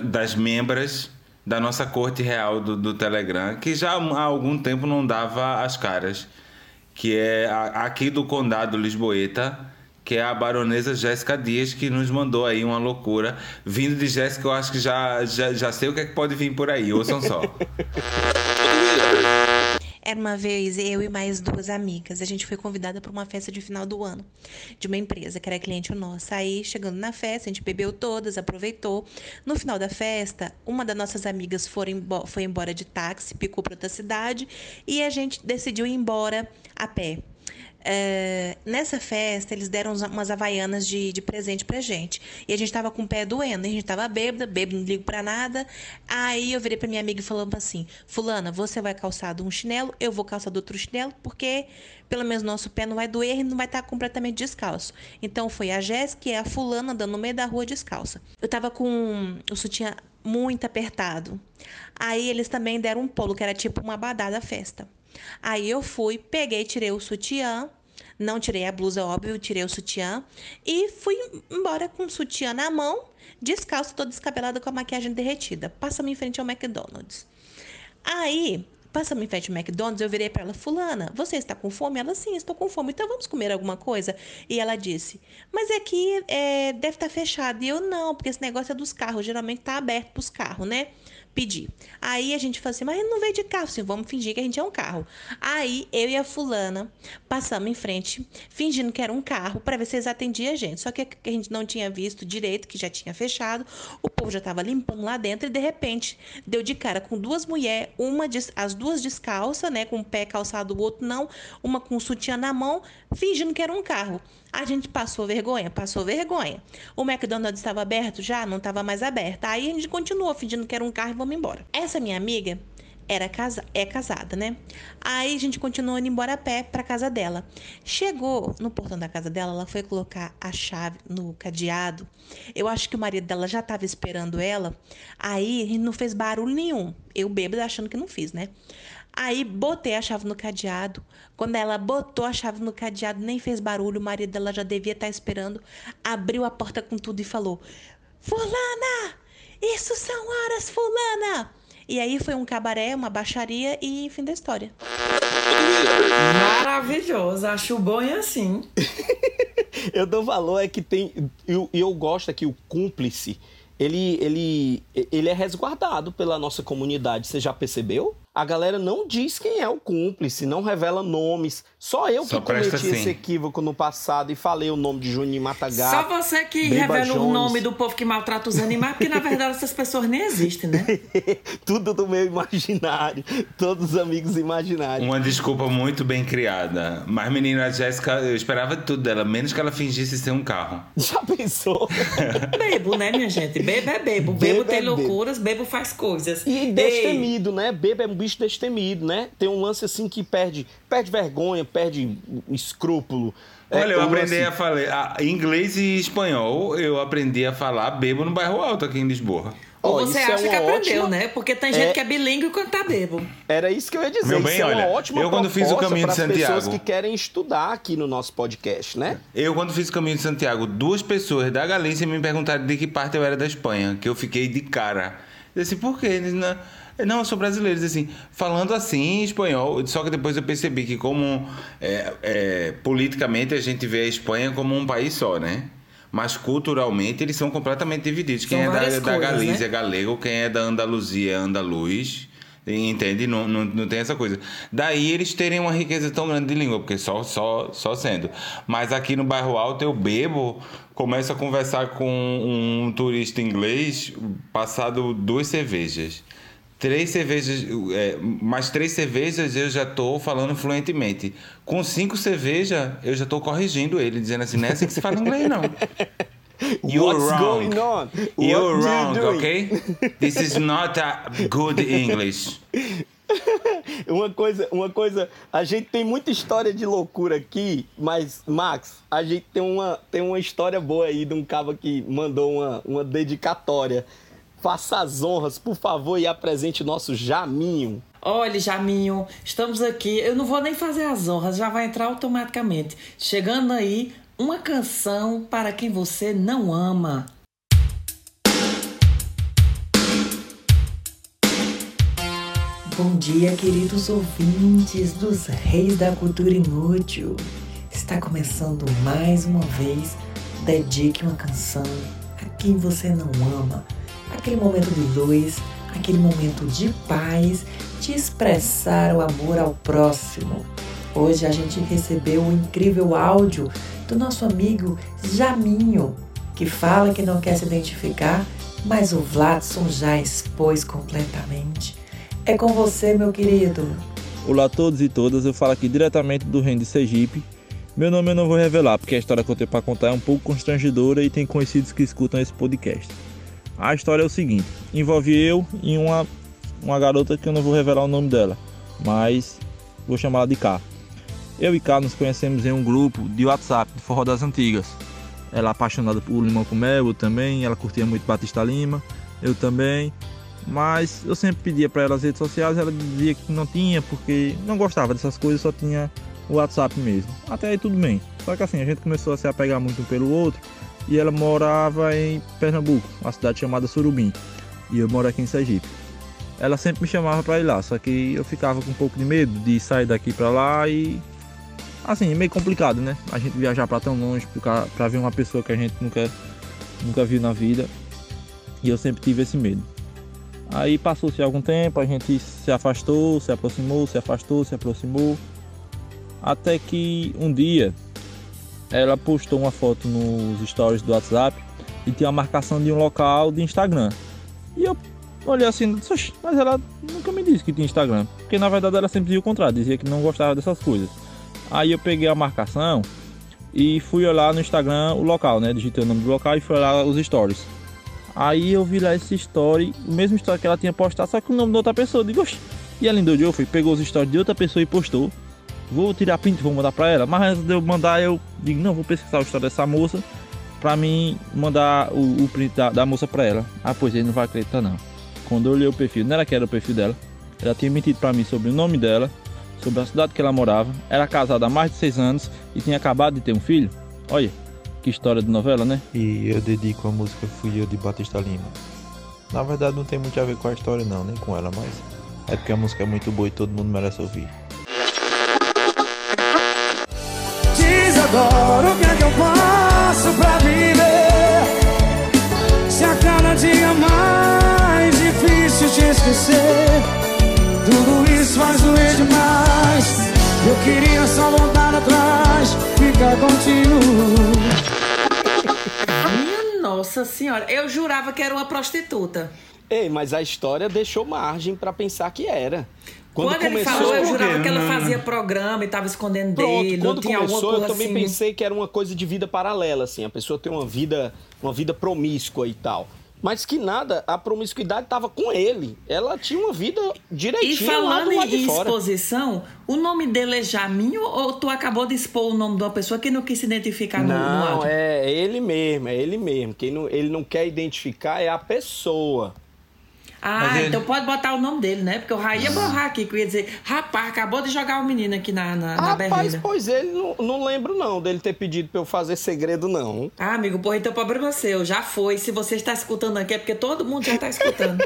Das membras da nossa corte real do Telegram, que já há algum tempo não dava as caras. Que é aqui do condado Lisboeta, que é a baronesa Jéssica Dias, que nos mandou aí uma loucura. Vindo de Jéssica, eu acho que já sei o que é que pode vir por aí. Ouçam só. Era uma vez eu e mais duas amigas. A gente foi convidada para uma festa de final do ano de uma empresa que era cliente nossa. Aí, chegando na festa, a gente bebeu todas, aproveitou. No final da festa, uma das nossas amigas foi embora de táxi, picou para outra cidade e a gente decidiu ir embora a pé. Nessa festa, eles deram umas havaianas de presente pra gente. E a gente tava com o pé doendo, a gente tava bêbada, não ligo pra nada. Aí eu virei pra minha amiga e falando assim: fulana, você vai calçar de um chinelo, eu vou calçar do outro chinelo, porque pelo menos nosso pé não vai doer e não vai estar completamente descalço. Então foi a Jéssica e a fulana andando no meio da rua descalça. Eu tava com o sutiã muito apertado. Aí eles também deram um polo, que era tipo uma badá da festa. Aí eu fui, peguei, tirei o sutiã, não tirei a blusa, óbvio, tirei o sutiã e fui embora com o sutiã na mão, descalço, toda descabelada, com a maquiagem derretida. Passa-me em frente ao McDonald's. Aí, passa-me em frente ao McDonald's, eu virei pra ela: fulana, você está com fome? Ela: sim, estou com fome, então vamos comer alguma coisa? E ela disse: mas aqui deve estar fechado. E eu: não, porque esse negócio é dos carros, geralmente tá aberto pros carros, né? Pedi. Aí a gente falou assim: mas não veio de carro, assim, vamos fingir que a gente é um carro. Aí eu e a fulana passamos em frente, fingindo que era um carro, para ver se eles atendiam a gente. Só que a gente não tinha visto direito, que já tinha fechado, o povo já estava limpando lá dentro e de repente deu de cara com duas mulheres, as duas descalças, né, com um pé calçado, o outro não, uma com um sutiã na mão, fingindo que era um carro. A gente passou vergonha. O McDonald's estava aberto? Já não estava mais aberto. Aí a gente continuou fingindo que era um carro e vamos embora. Essa minha amiga é casada, né? Aí a gente continuou indo embora a pé para casa dela. Chegou no portão da casa dela, ela foi colocar a chave no cadeado. Eu acho que o marido dela já estava esperando ela. Aí a gente não fez barulho nenhum. Eu bêbada achando que não fiz, né? Aí botei a chave no cadeado. Quando ela botou a chave no cadeado, nem fez barulho, o marido dela já devia estar esperando. Abriu a porta com tudo e falou: fulana, isso são horas, fulana. E aí foi um cabaré, uma baixaria e fim da história. Maravilhoso, acho bom e assim. Eu dou valor, é que tem... Eu gosto aqui, o cúmplice, ele é resguardado pela nossa comunidade, você já percebeu? A galera não diz quem é o cúmplice, não revela nomes. Só que cometi esse equívoco no passado e falei o nome de Juninho Matagal. Só você que revela o nome do povo que maltrata os animais, porque na verdade essas pessoas nem existem, né? Tudo do meu imaginário, todos os amigos imaginários. Uma desculpa muito bem criada. Mas, menina, a Jéssica, eu esperava tudo dela, menos que ela fingisse ser um carro. Já pensou? Bebo, né, minha gente? Bebo é bebo. Bebo tem loucuras, bebo faz coisas. E destemido, né? Bebo é um destemido, né? Tem um lance assim que perde vergonha, perde escrúpulo. Olha, eu aprendi a falar inglês e espanhol, eu aprendi a falar bebo no Bairro Alto aqui em Lisboa. Ou você acha que aprendeu, ótima... né? Porque tem gente que é bilíngue quando tá bebo. Era isso que eu ia dizer. Meu bem, isso olha, é uma ótima eu quando fiz o Caminho de Santiago, pessoas que querem estudar aqui no nosso podcast, né? Eu, quando fiz o Caminho de Santiago, duas pessoas da Galícia me perguntaram de que parte eu era da Espanha, que eu fiquei de cara. Eu disse: por quê? Não, eu sou brasileiro, assim, falando assim em espanhol. Só que depois eu percebi que como politicamente a gente vê a Espanha como um país só, né? Mas culturalmente eles são completamente divididos. Quem é da Galícia, né? É galego. Quem é da Andaluzia é andaluz. Entende? Não tem essa coisa. Daí eles terem uma riqueza tão grande de língua, porque só sendo. Mas aqui no Bairro Alto eu bebo, começo a conversar com um turista inglês, passado 2 cervejas. 3 cervejas, mais 3 cervejas eu já tô falando fluentemente. Com 5 cervejas, eu já tô corrigindo ele, dizendo assim: não é assim que se fala inglês, não. You're What's wrong. Going on? You're wrong, ok? This is not a good English. Uma coisa, a gente tem muita história de loucura aqui, mas, Max, a gente tem uma história boa aí de um cabo que mandou uma dedicatória. Faça as honras, por favor, e apresente o nosso Jayminho. Olha, Jayminho, estamos aqui. Eu não vou nem fazer as honras, já vai entrar automaticamente. Chegando aí, uma canção para quem você não ama. Bom dia, queridos ouvintes dos Reis da Cultura Inútil. Está começando mais uma vez, dedique uma canção a quem você não ama, aquele momento de luz, aquele momento de paz, de expressar o amor ao próximo. Hoje a gente recebeu um incrível áudio do nosso amigo Jayminho, que fala que não quer se identificar, mas o Vladson já expôs completamente. É com você, meu querido. Olá a todos e todas, eu falo aqui diretamente do reino de Sergipe. Meu nome eu não vou revelar, porque a história que eu tenho para contar é um pouco constrangedora e tem conhecidos que escutam esse podcast. A história é o seguinte, envolve eu e uma garota que eu não vou revelar o nome dela, mas vou chamá-la de Ká. Eu e Ká nos conhecemos em um grupo de WhatsApp, de forró das antigas. Ela é apaixonada por limão com mel, eu também, ela curtia muito Batista Lima, eu também. Mas eu sempre pedia para ela as redes sociais, ela dizia que não tinha, porque não gostava dessas coisas, só tinha o WhatsApp mesmo. Até aí tudo bem. Só que assim, a gente começou a se apegar muito um pelo outro. E ela morava em Pernambuco, uma cidade chamada Surubim. E eu moro aqui em Sergipe. Ela sempre me chamava para ir lá, só que eu ficava com um pouco de medo de sair daqui para lá e... Assim, meio complicado, né? A gente viajar para tão longe, para ver uma pessoa que a gente nunca viu na vida. E eu sempre tive esse medo. Aí passou-se algum tempo, a gente se afastou, se aproximou, se afastou, se aproximou. Até que um dia ela postou uma foto nos stories do WhatsApp e tinha uma marcação de um local de Instagram. E eu olhei assim, disse, mas ela nunca me disse que tinha Instagram, porque na verdade ela sempre dizia o contrário, dizia que não gostava dessas coisas. Aí eu peguei a marcação e fui olhar no Instagram o local, né? Digitei o nome do local e fui olhar os stories. Aí eu vi lá esse story, o mesmo story que ela tinha postado, só que o nome de outra pessoa. Eu digo, oxi. E ela endoidou, pegou os stories de outra pessoa e postou. Vou tirar print, vou mandar pra ela. Mas antes de eu mandar, eu digo, não, vou pesquisar o story dessa moça pra mim mandar o print da moça pra ela. Ah, pois ele não vai acreditar, não. Quando eu olhei o perfil, não era que era o perfil dela. Ela tinha mentido pra mim sobre o nome dela, sobre a cidade que ela morava. Era casada há mais de 6 anos e tinha acabado de ter um filho. Olha, que história de novela, né? E eu dedico a música Fui Eu, de Batista Lima. Na verdade, não tem muito a ver com a história, não, nem com ela, mas... É porque a música é muito boa e todo mundo merece ouvir. Agora o que é que eu faço pra viver? Se a cada dia mais difícil te esquecer, tudo isso faz doer demais. Eu queria só voltar atrás, ficar contigo. Minha nossa senhora, eu jurava que era uma prostituta. Ei, mas a história deixou margem pra pensar que era. Quando ele começou, falou, eu jurava que ela fazia programa e tava escondendo dele. Quando tinha começou, eu também pensei que era uma coisa de vida paralela, assim. A pessoa tem uma vida promíscua e tal. Mas que nada, a promiscuidade tava com ele. Ela tinha uma vida direitinha. E falando lá em exposição, o nome dele é Jayminho ou tu acabou de expor o nome de uma pessoa que não quis se identificar no áudio? Não, é ele mesmo, é ele mesmo. Quem não, ele não quer identificar é a pessoa. Ah, ele... então pode botar o nome dele, né? Porque o Raí ia borrar aqui, que eu ia dizer, rapaz, acabou de jogar o menino aqui na berrinda. Rapaz, pois ele não lembro não dele ter pedido pra eu fazer segredo, não. Ah, amigo, porra, então o problema é seu, já foi. Se você está escutando aqui é porque todo mundo já está escutando.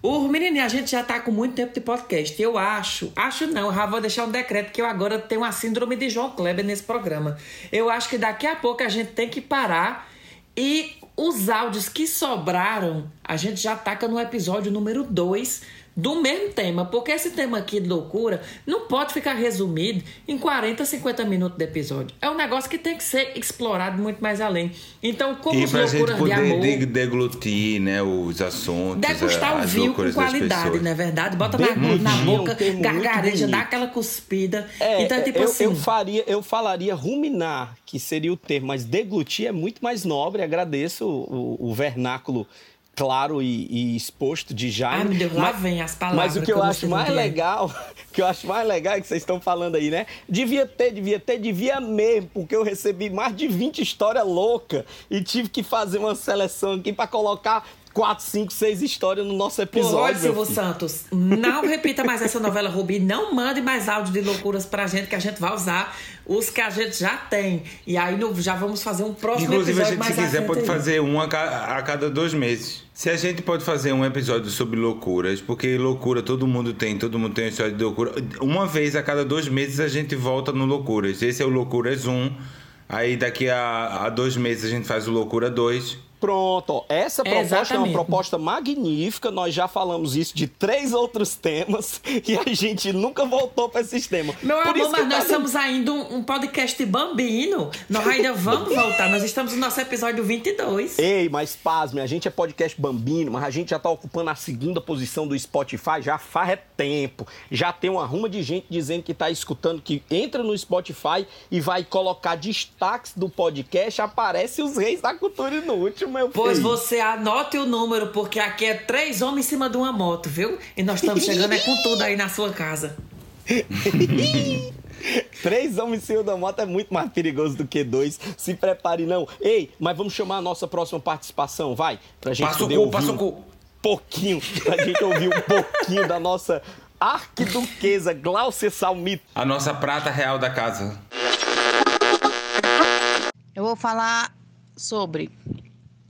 O menininho, a gente já tá com muito tempo de podcast. Eu acho não, eu já vou deixar um decreto que eu agora tenho a síndrome de João Kleber nesse programa. Eu acho que daqui a pouco a gente tem que parar e... Os áudios que sobraram, a gente já taca no episódio número 2 do mesmo tema. Porque esse tema aqui de loucura não pode ficar resumido em 40, 50 minutos de episódio. É um negócio que tem que ser explorado muito mais além. Então, como as loucuras gente poder de amor... E deglutir, né, os assuntos, degustar o vinho com qualidade, não é verdade? Bota na boca, gargareja, dá aquela cuspida. É, então, tipo assim... Eu falaria ruminar, que seria o termo, mas deglutir é muito mais nobre, agradeço. O vernáculo claro e exposto de Jaime. Ai, meu Deus, lá vem as palavras. Mas o que eu acho mais legal, é que vocês estão falando aí, né? Devia mesmo, porque eu recebi mais de 20 histórias loucas e tive que fazer uma seleção aqui para colocar 4, 5, 6 histórias no nosso episódio. Pô, Silvio Santos, não repita mais essa novela, Rubi. Não mande mais áudio de loucuras pra gente, que a gente vai usar os que a gente já tem. E aí já vamos fazer um próximo Inclusive, episódio. Inclusive, a gente, se quiser, pode fazer um a cada 2 meses. Se a gente pode fazer um episódio sobre loucuras, porque loucura todo mundo tem uma história de loucura. Uma vez a cada 2 meses a gente volta no Loucuras. Esse é o Loucuras 1. Aí daqui a 2 meses a gente faz o Loucura 2. Pronto, essa proposta é uma proposta magnífica. Nós já falamos isso de 3 outros temas e a gente nunca voltou para esses temas. Meu amor, mas nós somos ainda um podcast bambino. Nós ainda vamos voltar. Nós estamos no nosso episódio 22. Ei, mas pasme, a gente é podcast bambino, mas a gente já está ocupando a 2ª posição do Spotify já faz tempo. Já tem uma ruma de gente dizendo que está escutando, que entra no Spotify e vai colocar destaques do podcast. Aparece os reis da cultura inútil. Pois você anote o número, porque aqui é 3 homens em cima de uma moto, viu? E nós estamos chegando com tudo aí na sua casa. 3 homens em cima da moto é muito mais perigoso do que 2. Se prepare, não. Ei, mas vamos chamar a nossa próxima participação, vai? Pra gente ouvir um pouquinho da nossa arquiduquesa Gláucia Salmito. A nossa prata real da casa. Eu vou falar sobre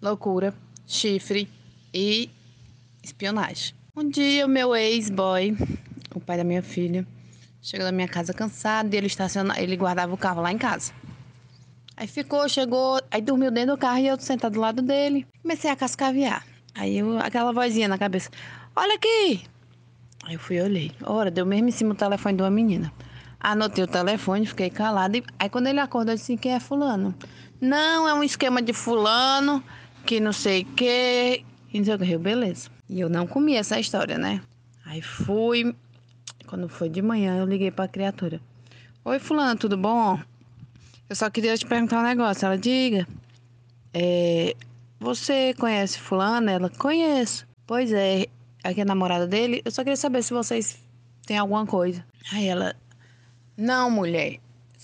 loucura, chifre e espionagem. Um dia o meu ex-boy, o pai da minha filha, chegou na minha casa cansado e ele guardava o carro lá em casa. Aí chegou, aí dormiu dentro do carro e eu sentado do lado dele. Comecei a cascavear. Aí aquela vozinha na cabeça, olha aqui! Aí eu fui e olhei. Ora, deu mesmo em cima o telefone de uma menina. Anotei o telefone, fiquei calada. Aí quando ele acordou, eu disse, quem é fulano? Não, é um esquema de fulano... que não sei o que, e não sei o que, beleza. E eu não comi essa história, né? Aí fui, quando foi de manhã, eu liguei pra criatura. Oi, fulano, tudo bom? Eu só queria te perguntar um negócio. Ela, diga, você conhece fulano? Ela, conheço. Pois é, aqui é a namorada dele, eu só queria saber se vocês têm alguma coisa. Aí ela, não, mulher.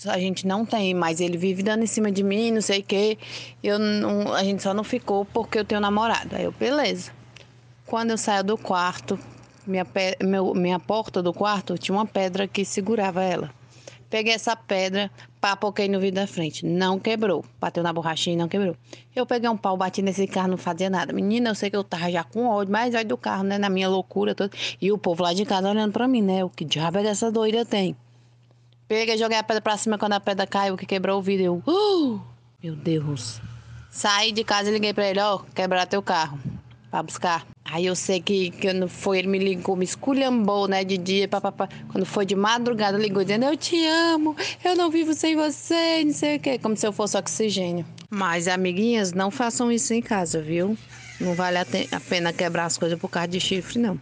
A gente não tem, mas ele vive dando em cima de mim, não sei o quê. A gente só não ficou porque eu tenho namorado. Aí eu, beleza. Quando eu saio do quarto, minha porta do quarto tinha uma pedra que segurava ela. Peguei essa pedra, papoquei no vidro da frente. Não quebrou. Bateu na borrachinha e não quebrou. Eu peguei um pau, bati nesse carro, não fazia nada. Menina, eu sei que eu tava já com ódio, mais ódio do carro, né? Na minha loucura toda. E o povo lá de casa olhando pra mim, né? O que diabo é que essa doida tem? Peguei, joguei a pedra pra cima, quando a pedra caiu, que quebrou o vidro, eu... meu Deus. Saí de casa e liguei pra ele, quebrar teu carro, pra buscar. Aí eu sei que não foi, ele me ligou, me esculhambou, né, de dia, papapá. Quando foi de madrugada, ligou dizendo, eu te amo, eu não vivo sem você, não sei o quê. Como se eu fosse oxigênio. Mas, amiguinhas, não façam isso em casa, viu? Não vale a pena quebrar as coisas por causa de chifre, não.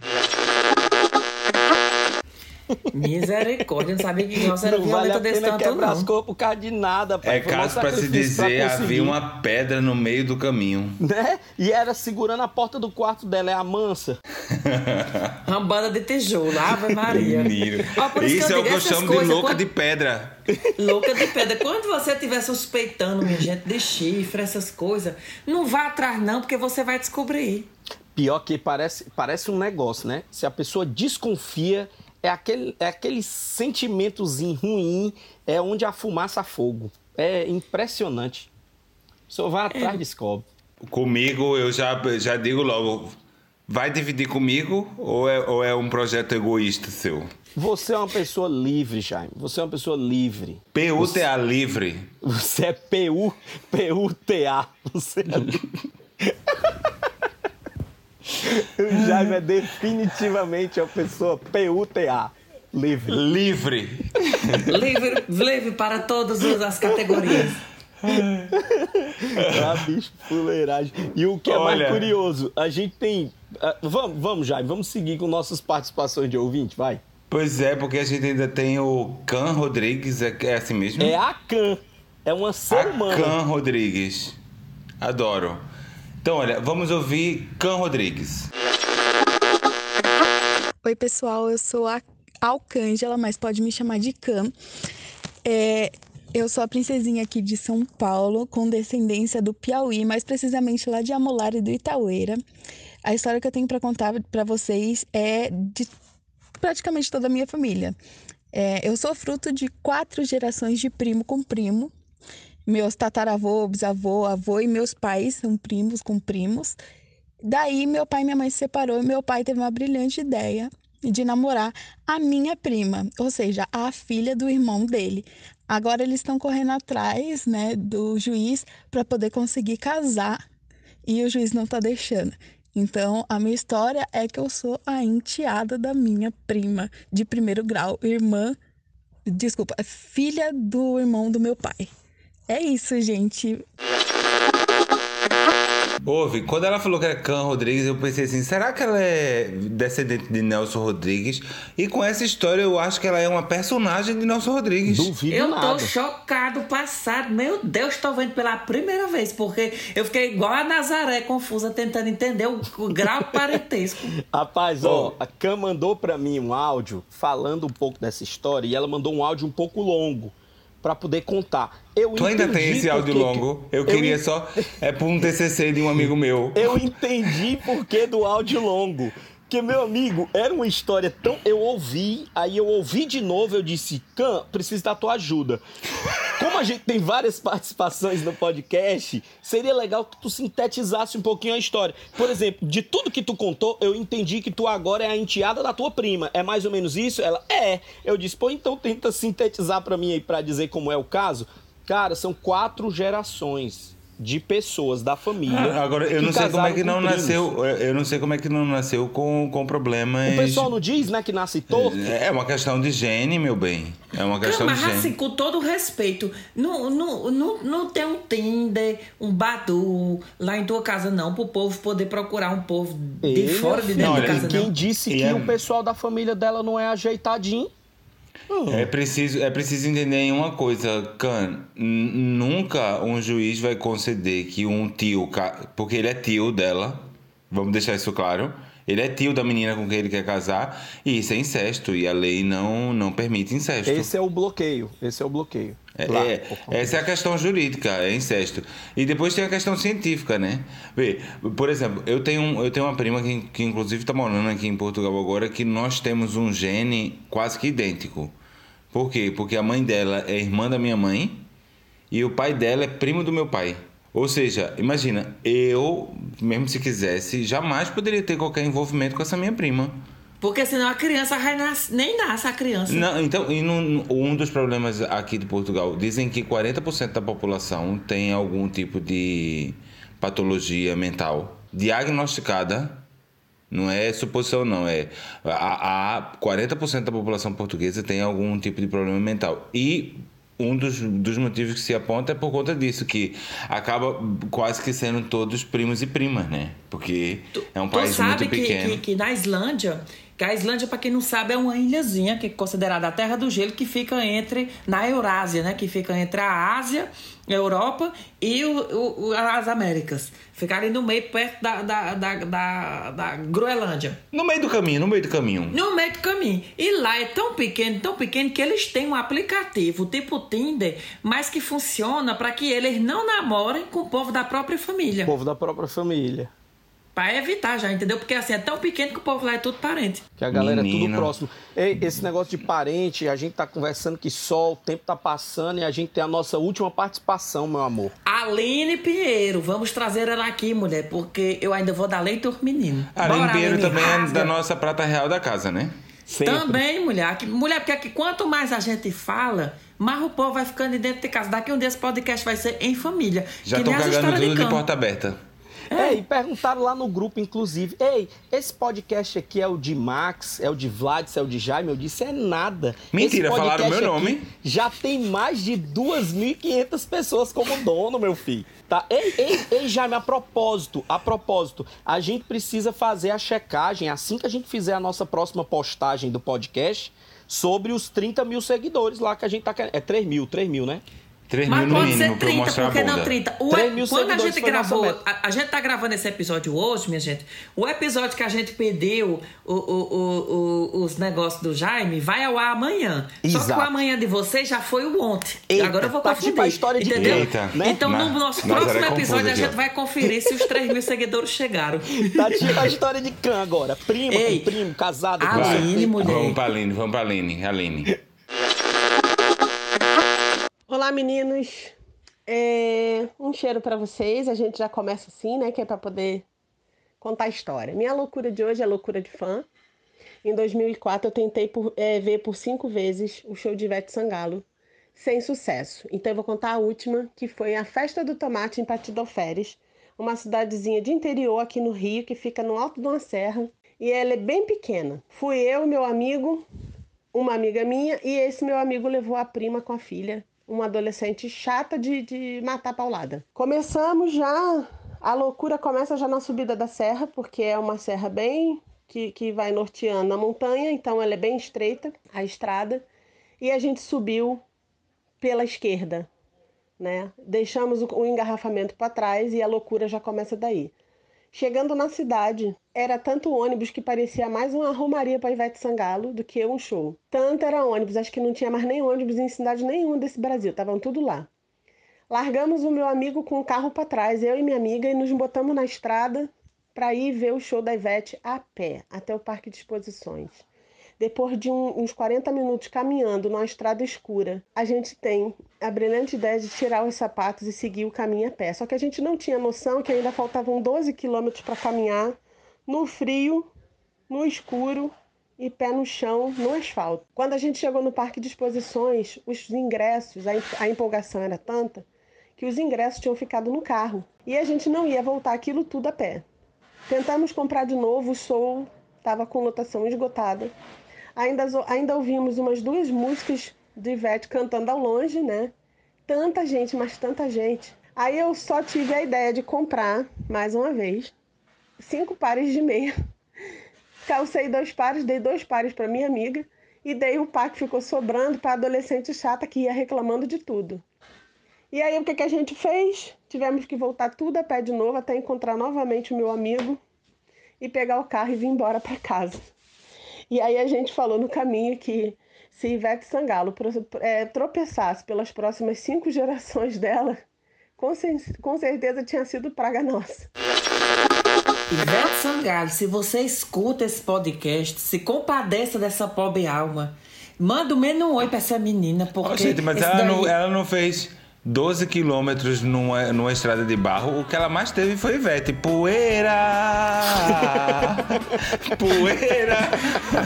Misericórdia, não sabia que Glaucia era violenta desse tanto, não. Não vale a pena quebrar as coisas por causa de nada, pai. É caso pra se dizer, havia uma pedra no meio do caminho. Né? E era segurando a porta do quarto dela, é a mansa. Uma banda de tijolo, Ave Maria. Isso é o que eu chamo de louca de pedra. Louca de pedra. Quando você estiver suspeitando, minha gente, de chifre, essas coisas, não vá atrás não, porque você vai descobrir. Pior que parece um negócio, né? Se a pessoa desconfia... É aquele sentimentozinho ruim, é onde a fumaça a fogo. É impressionante. Só vai atrás e descobre. Comigo, eu já digo logo, vai dividir comigo ou é um projeto egoísta seu? Você é uma pessoa livre, Jaime. Você é uma pessoa livre. PUTA livre. Você é PUTA. Você é livre. O Jaime é definitivamente uma pessoa PUTA. Livre. Livre. livre para todas as categorias. Ah, bicho, fuleiragem. E o que é mais curioso, a gente tem... Vamos, Jaime, vamos seguir com nossas participações de ouvinte, vai. Pois é, porque a gente ainda tem o Cam Rodrigues, é assim mesmo? É a Cam, é uma ser humana. Cam Rodrigues, adoro. Então, olha, vamos ouvir Cam Rodrigues. Oi, pessoal, eu sou a Alcângela, mas pode me chamar de Cam. Eu sou a princesinha aqui de São Paulo, com descendência do Piauí, mais precisamente lá de Amolar e do Itaueira. A história que eu tenho para contar para vocês é de praticamente toda a minha família. Eu sou fruto de 4 gerações de primo com primo. Meus tataravô, bisavô, avô e meus pais são primos com primos. Daí, meu pai e minha mãe se separou e meu pai teve uma brilhante ideia de namorar a minha prima, ou seja, a filha do irmão dele. Agora eles estão correndo atrás, né, do juiz para poder conseguir casar e o juiz não está deixando. Então, a minha história é que eu sou a enteada da minha prima de primeiro grau, filha do irmão do meu pai. É isso, gente. Ouve, quando ela falou que é Cam Rodrigues, eu pensei assim, será que ela é descendente de Nelson Rodrigues? E com essa história, eu acho que ela é uma personagem de Nelson Rodrigues. Duvido eu nada. Eu tô chocado, passado. Meu Deus, tô vendo pela primeira vez, porque eu fiquei igual a Nazaré, confusa, tentando entender o grau parentesco. Rapaz, a Cam mandou pra mim um áudio falando um pouco dessa história, e ela mandou um áudio um pouco longo pra poder contar. Tu ainda tem esse áudio longo? Eu queria só... É por um TCC de um amigo meu. Eu entendi por que do áudio longo. Porque, meu amigo, era uma história tão... Eu ouvi de novo, eu disse, Cam, preciso da tua ajuda. Como a gente tem várias participações no podcast, seria legal que tu sintetizasse um pouquinho a história. Por exemplo, de tudo que tu contou, eu entendi que tu agora é a enteada da tua prima. É mais ou menos isso? Ela, é. Eu disse, pô, então tenta sintetizar pra mim aí, pra dizer como é o caso. Cara, são 4 gerações de pessoas da família. Agora, eu não sei como é que não nasceu. Eu não sei como é que não nasceu com problemas. O pessoal não diz, né, que nasce torto? É uma questão de gene, meu bem. É uma questão de gene. Mas assim, com todo respeito, não tem um Tinder, um Badu lá em tua casa, não, pro povo poder procurar um povo de fora de dentro da casa. Quem disse que o pessoal da família dela não é ajeitadinho? É preciso entender uma coisa, Cam. Nunca um juiz vai conceder que um tio... Porque ele é tio dela, vamos deixar isso claro. Ele é tio da menina com quem ele quer casar. E isso é incesto, e a lei não permite incesto. Esse é o bloqueio. Essa é a questão jurídica, é incesto. E depois tem a questão científica, né? Vê, por exemplo, eu tenho uma prima que inclusive está morando aqui em Portugal agora, que nós temos um gene quase que idêntico. Por quê? Porque a mãe dela é irmã da minha mãe e o pai dela é primo do meu pai. Ou seja, imagina, eu, mesmo se quisesse, jamais poderia ter qualquer envolvimento com essa minha prima. Porque senão a criança nem nasce a criança. Não, então, e um dos problemas aqui de Portugal, dizem que 40% da população tem algum tipo de patologia mental diagnosticada. Não é suposição, não. É, 40% da população portuguesa tem algum tipo de problema mental. E um dos motivos que se aponta é por conta disso, que acaba quase que sendo todos primos e primas, né? Porque é um país muito pequeno. Tu sabe que na Islândia... Que a Islândia, para quem não sabe, é uma ilhazinha que é considerada a terra do gelo, que fica na Eurásia, né? Que fica entre a Ásia, a Europa e as Américas. Fica ali no meio, perto da Groenlândia. No meio do caminho. E lá é tão pequeno, que eles têm um aplicativo tipo Tinder, mas que funciona para que eles não namorem com o povo da própria família. Pra evitar já, entendeu? Porque assim, é tão pequeno que o povo lá é tudo parente. Que a galera é tudo próximo. Ei, esse negócio de parente, a gente tá conversando que só o tempo tá passando e a gente tem a nossa última participação, meu amor. Aline Pinheiro, vamos trazer ela aqui, mulher, porque eu ainda vou dar leite aos meninos. Aline Pinheiro também é da nossa prata real da casa, né? Sempre. Também, mulher, porque aqui, quanto mais a gente fala, mais o povo vai ficando dentro de casa. Daqui um dia esse podcast vai ser em família. Já tô cagando tudo de porta aberta. É, e perguntaram lá no grupo, inclusive, esse podcast aqui é o de Max, é o de Vlad, é o de Jayminho? Eu disse, é nada. Mentira, falaram meu nome. Já tem mais de 2.500 pessoas como dono, meu filho. Tá? Ei, Jayminho, a propósito, a gente precisa fazer a checagem, assim que a gente fizer a nossa próxima postagem do podcast, sobre os 30 mil seguidores lá que a gente tá querendo. É 3 mil, né? 3 mil no mínimo pra eu mostrar a bunda. Mas pode ser 30, porque não 30. Quando a gente gravou, a gente tá gravando esse episódio hoje, minha gente, o episódio que a gente perdeu os negócios do Jayme vai ao ar amanhã. Exato. Só que o amanhã de vocês já foi o ontem. Eita, agora eu vou conferir, tá, tipo, entendeu? Eita, né? Então no nosso próximo episódio a gente vai conferir se os 3 mil seguidores chegaram. Tá tipo a história de Cam agora. Prima, ei, com primo, casado. Aline, mulher. Vamos pra Aline. Olá, meninos, um cheiro pra vocês. A gente já começa assim, né, que é pra poder contar a história. Minha loucura de hoje é loucura de fã. Em 2004 eu tentei ver por 5 vezes o show de Ivete Sangalo, sem sucesso. Então eu vou contar a última, que foi a Festa do Tomate em Patidoferes, uma cidadezinha de interior aqui no Rio, que fica no alto de uma serra, e ela é bem pequena. Fui eu, meu amigo, uma amiga minha, e esse meu amigo levou a prima com a filha, uma adolescente chata de matar paulada. Começamos já, a loucura começa já na subida da serra, porque é uma serra bem que vai norteando a montanha, então ela é bem estreita, a estrada, e a gente subiu pela esquerda, né? Deixamos o engarrafamento para trás e a loucura já começa daí. Chegando na cidade, era tanto ônibus que parecia mais uma romaria para Ivete Sangalo do que um show. Tanto era ônibus, acho que não tinha mais nem ônibus em cidade nenhuma desse Brasil, estavam tudo lá. Largamos o meu amigo com o carro para trás, eu e minha amiga, e nos botamos na estrada para ir ver o show da Ivete a pé, até o Parque de Exposições. Depois de uns 40 minutos caminhando numa estrada escura, a gente tem a brilhante ideia de tirar os sapatos e seguir o caminho a pé. Só que a gente não tinha noção que ainda faltavam 12 quilômetros para caminhar no frio, no escuro e pé no chão, no asfalto. Quando a gente chegou no Parque de Exposições, os ingressos, a empolgação era tanta que os ingressos tinham ficado no carro e a gente não ia voltar aquilo tudo a pé. Tentamos comprar de novo, o show estava com lotação esgotada. Ainda ouvimos umas 2 músicas de Ivete cantando ao longe, né? Tanta gente, mas tanta gente. Aí eu só tive a ideia de comprar, mais uma vez, 5 pares de meia. Calcei 2 pares, dei 2 pares para minha amiga e dei o par que ficou sobrando para a adolescente chata que ia reclamando de tudo. E aí o que a gente fez? Tivemos que voltar tudo a pé de novo até encontrar novamente o meu amigo e pegar o carro e vir embora para casa. E aí a gente falou no caminho que se Ivete Sangalo tropeçasse pelas próximas 5 gerações dela, com certeza tinha sido praga nossa. Ivete Sangalo, se você escuta esse podcast, se compadeça dessa pobre alma, manda o menos um oi pra essa menina, porque... Oh, gente, mas ela não fez 12 quilômetros numa estrada de barro. O que ela mais teve foi Ivete. Poeira.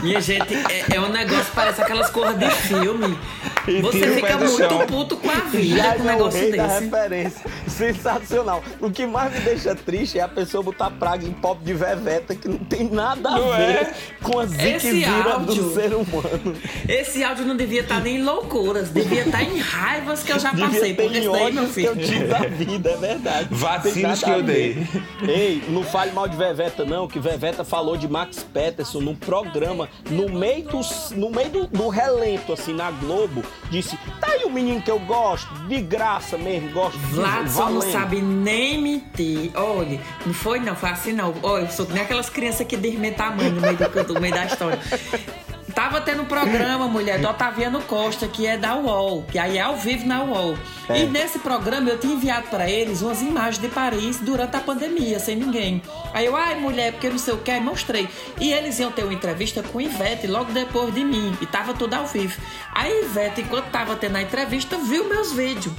Minha gente, é um negócio, parece aquelas cores de filme. E você fica muito chão. Puto com a vida. Já com um negócio desse. Referência. Sensacional. O que mais me deixa triste é a pessoa botar praga em pop de Veveta, que não tem nada a ver com a ziquezira do ser humano. Esse áudio não devia estar nem em loucuras, devia estar em raivas que eu já passei. Tem ódios que eu tive da vida, é verdade. Vacilos que eu dei. Ei, não fale mal de Veveta não, que Veveta falou de Max Peterson num programa, no meio do relento, assim, na Globo, disse, tá aí o menino que eu gosto, de graça mesmo, gosto de Vlad só não sabe nem mentir. Olha, não foi assim não. Olha, eu sou nem aquelas crianças que desmentam a mãe no meio da história. Tava tendo um programa, mulher, do Otaviano Costa, que é da UOL, que aí é ao vivo na UOL. É. E nesse programa eu tinha enviado pra eles umas imagens de Paris durante a pandemia, sem ninguém. Aí eu, mulher, porque não sei o que, aí mostrei. E eles iam ter uma entrevista com Ivete logo depois de mim, e tava tudo ao vivo. A Ivete, enquanto tava tendo a entrevista, viu meus vídeos.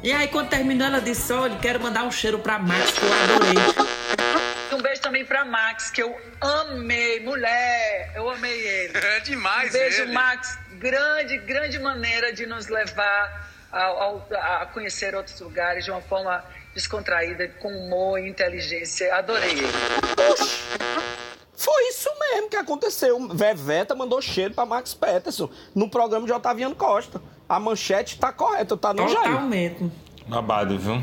E aí, quando terminou, ela disse, olha, quero mandar um cheiro pra Max, que eu adorei. Um beijo também pra Max, que eu amei, mulher, eu amei ele. É demais, né? Beijo, ele. Max, grande maneira de nos levar a conhecer outros lugares de uma forma descontraída, com humor e inteligência. Adorei ele. Foi isso mesmo que aconteceu. Veveta mandou cheiro pra Max Peterson no programa de Otaviano Costa. A manchete tá correta, tá no Jair. Totalmente. Babado, viu?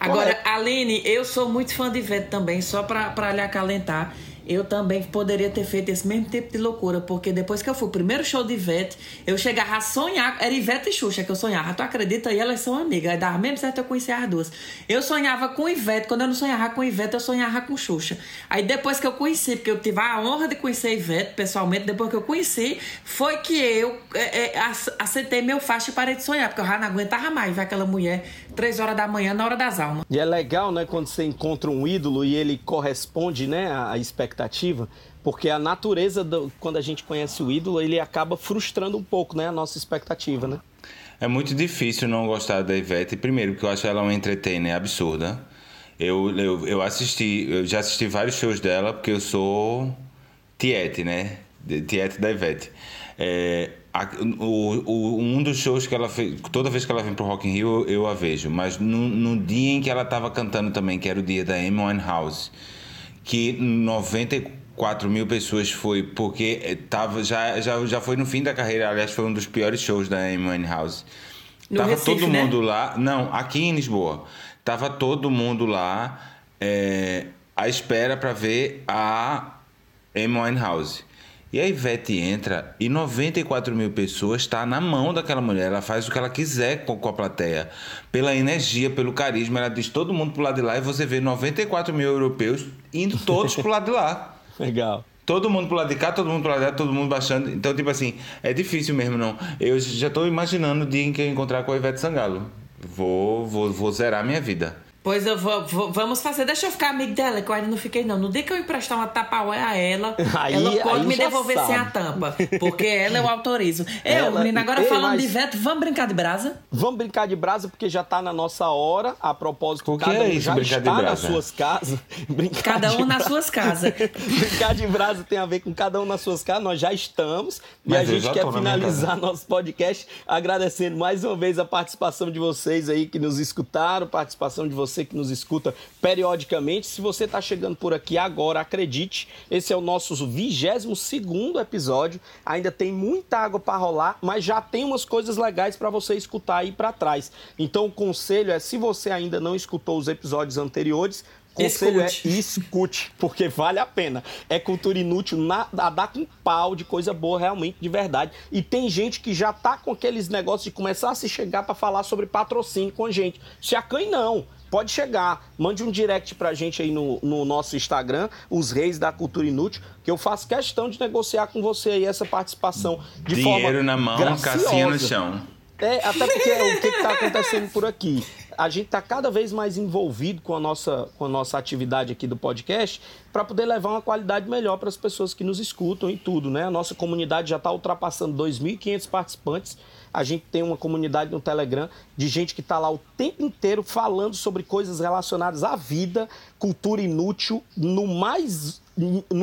Agora, Aline, eu sou muito fã de Ivete também, só pra lhe acalentar. eu também poderia ter feito esse mesmo tipo de loucura, porque depois que eu fui o primeiro show de Ivete, eu chegava a sonhar, era Ivete e Xuxa que eu sonhava, tu acredita? E elas são amigas, aí dava mesmo certo eu conhecer as duas. Eu sonhava com Ivete, quando eu não sonhava com Ivete, eu sonhava com Xuxa. Aí depois que eu conheci, porque eu tive a honra de conhecer Ivete pessoalmente, depois que eu conheci, foi que eu aceitei meu facho e parei de sonhar, porque eu já não aguentava mais ver aquela mulher 3h da manhã na hora das almas. E é legal, né, quando você encontra um ídolo e ele corresponde, né, à expectativa, porque a natureza, quando a gente conhece o ídolo, ele acaba frustrando um pouco, né, a nossa expectativa, né? É muito difícil não gostar da Ivete, primeiro, porque eu acho ela uma entertainer absurda. Eu já assisti vários shows dela, porque eu sou tiete, né? Tiete da Ivete. Um dos shows que ela fez, toda vez que ela vem pro Rock in Rio, eu a vejo, mas no dia em que ela tava cantando também, que era o dia da Amy Winehouse, que 94 mil pessoas foi, porque tava, já foi no fim da carreira, aliás, foi um dos piores shows da Amy Winehouse. No tava Recife, todo mundo, né? Lá, não, aqui em Lisboa, tava todo mundo lá à espera para ver a Amy Winehouse. E a Ivete entra e 94 mil pessoas está na mão daquela mulher. Ela faz o que ela quiser com a plateia. Pela energia, pelo carisma, ela diz todo mundo pro lado de lá. E você vê 94 mil europeus indo todos pro lado de lá. Legal. Todo mundo pro lado de cá, todo mundo pro lado de lá, todo mundo baixando. Então, tipo assim, é difícil mesmo, não. Eu já tô imaginando o dia em que eu encontrar com a Ivete Sangalo. Vou zerar a minha vida. Pois eu vamos fazer, deixa eu ficar amigo dela, que eu ainda não fiquei não. No dia que eu emprestar uma tapaué a ela, aí, ela pode me devolver sabe. Sem a tampa, porque ela eu autorizo. Menina, agora falando de Ivete, vamos brincar de brasa? Vamos brincar de brasa, porque já tá na nossa hora, a propósito, porque cada um já está nas suas casas. Cada um nas suas casas. Brincar de brasa tem a ver com cada um nas suas casas, nós já estamos, mas e a gente quer finalizar nosso podcast agradecendo mais uma vez a participação de vocês aí que nos escutaram, participação de vocês. Você que nos escuta periodicamente, se você está chegando por aqui agora, acredite, esse é o nosso 22º episódio, ainda tem muita água para rolar, mas já tem umas coisas legais para você escutar aí para trás. Então o conselho é, se você ainda não escutou os episódios anteriores, conselho escute, porque vale a pena. É cultura inútil, dá com pau de coisa boa, realmente, de verdade. E tem gente que já tá com aqueles negócios de começar a se chegar para falar sobre patrocínio com a gente. Se acanhe não. Pode chegar, mande um direct pra gente aí no nosso Instagram, os Reis da Cultura Inútil, que eu faço questão de negociar com você aí essa participação de dinheiro forma dinheiro na mão, graciosa. Cassinha no chão. Até porque o que está acontecendo por aqui? A gente está cada vez mais envolvido com a nossa atividade aqui do podcast para poder levar uma qualidade melhor para as pessoas que nos escutam e tudo, né? A nossa comunidade já está ultrapassando 2.500 participantes. A gente tem uma comunidade no Telegram de gente que está lá o tempo inteiro falando sobre coisas relacionadas à vida, cultura inútil, no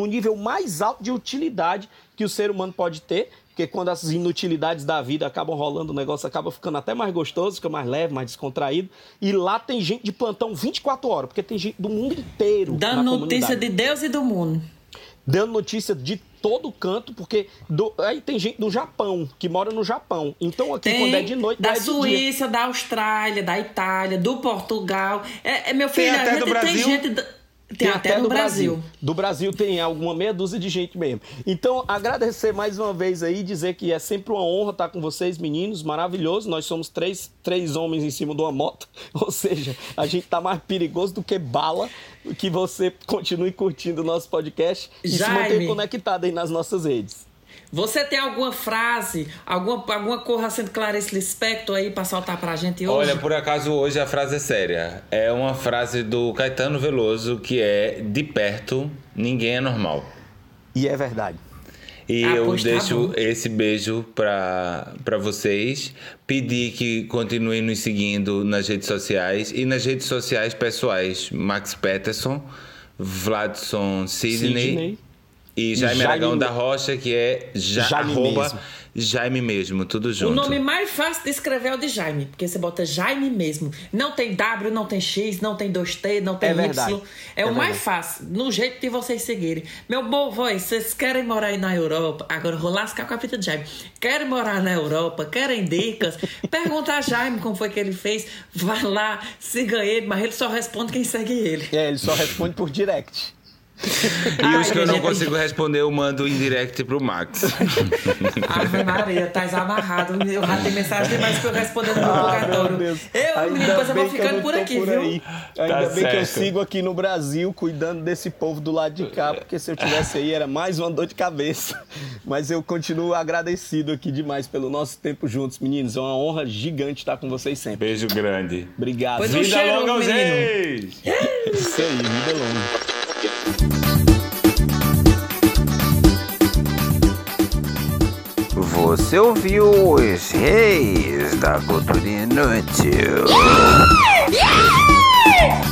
nível mais alto de utilidade que o ser humano pode ter. Porque quando essas inutilidades da vida acabam rolando, o negócio acaba ficando até mais gostoso, fica mais leve, mais descontraído. E lá tem gente de plantão 24 horas, porque tem gente do mundo inteiro. Dando notícia de Deus e do mundo. Dando notícia de todo canto, porque aí tem gente do Japão, que mora no Japão. Então aqui tem, quando é de noite, da Suíça, da Austrália, da Itália, do Portugal. Meu filho, tem até do Brasil. Tem gente... Tem até do Brasil. Do Brasil tem alguma meia dúzia de gente mesmo. Então, agradecer mais uma vez aí, dizer que é sempre uma honra estar com vocês, meninos, maravilhoso. Nós somos três homens em cima de uma moto, ou seja, a gente tá mais perigoso do que bala. Que você continue curtindo o nosso podcast e Jayminho, se mantenha conectado aí nas nossas redes. Você tem alguma frase, alguma coisa assim de Clarice Lispector aí pra soltar pra gente hoje? Olha, por acaso hoje a frase é séria. É uma frase do Caetano Veloso que é: de perto, ninguém é normal. E é verdade. E eu deixo esse beijo pra vocês. Pedir que continuem nos seguindo nas redes sociais e nas redes sociais pessoais. Max Peterson, Vladson Sidney. E Jaime Aragão da Rocha, que é Jaime mesmo, tudo junto. O nome mais fácil de escrever é o de Jaime, porque você bota Jaime mesmo. Não tem W, não tem X, não tem 2T, não tem Y. É o mais fácil, no jeito de vocês seguirem. Meu bom, vocês querem morar aí na Europa? Agora eu vou lascar com a fita de Jaime. Querem morar na Europa? Querem dicas? Pergunta a Jaime como foi que ele fez. Vai lá, siga ele, mas ele só responde quem segue ele. Ele só responde por direct. E ai, os que eu não consigo responder, eu mando em direct pro Max. Ave Maria, estás amarrado. Eu ratei mensagem demais que eu respondendo no purgatório. Eu, menino, depois eu vou ficando por aqui, viu? Ainda tá bem certo. Que eu sigo aqui no Brasil cuidando desse povo do lado de cá, porque se eu tivesse aí era mais uma dor de cabeça. Mas eu continuo agradecido aqui demais pelo nosso tempo juntos, meninos. É uma honra gigante estar com vocês sempre. Beijo grande. Obrigado. Pois vida cheiro, longa aos reis! Isso aí, vida longa. Você ouviu os reis da cultura inútil? Yeah! Yeah!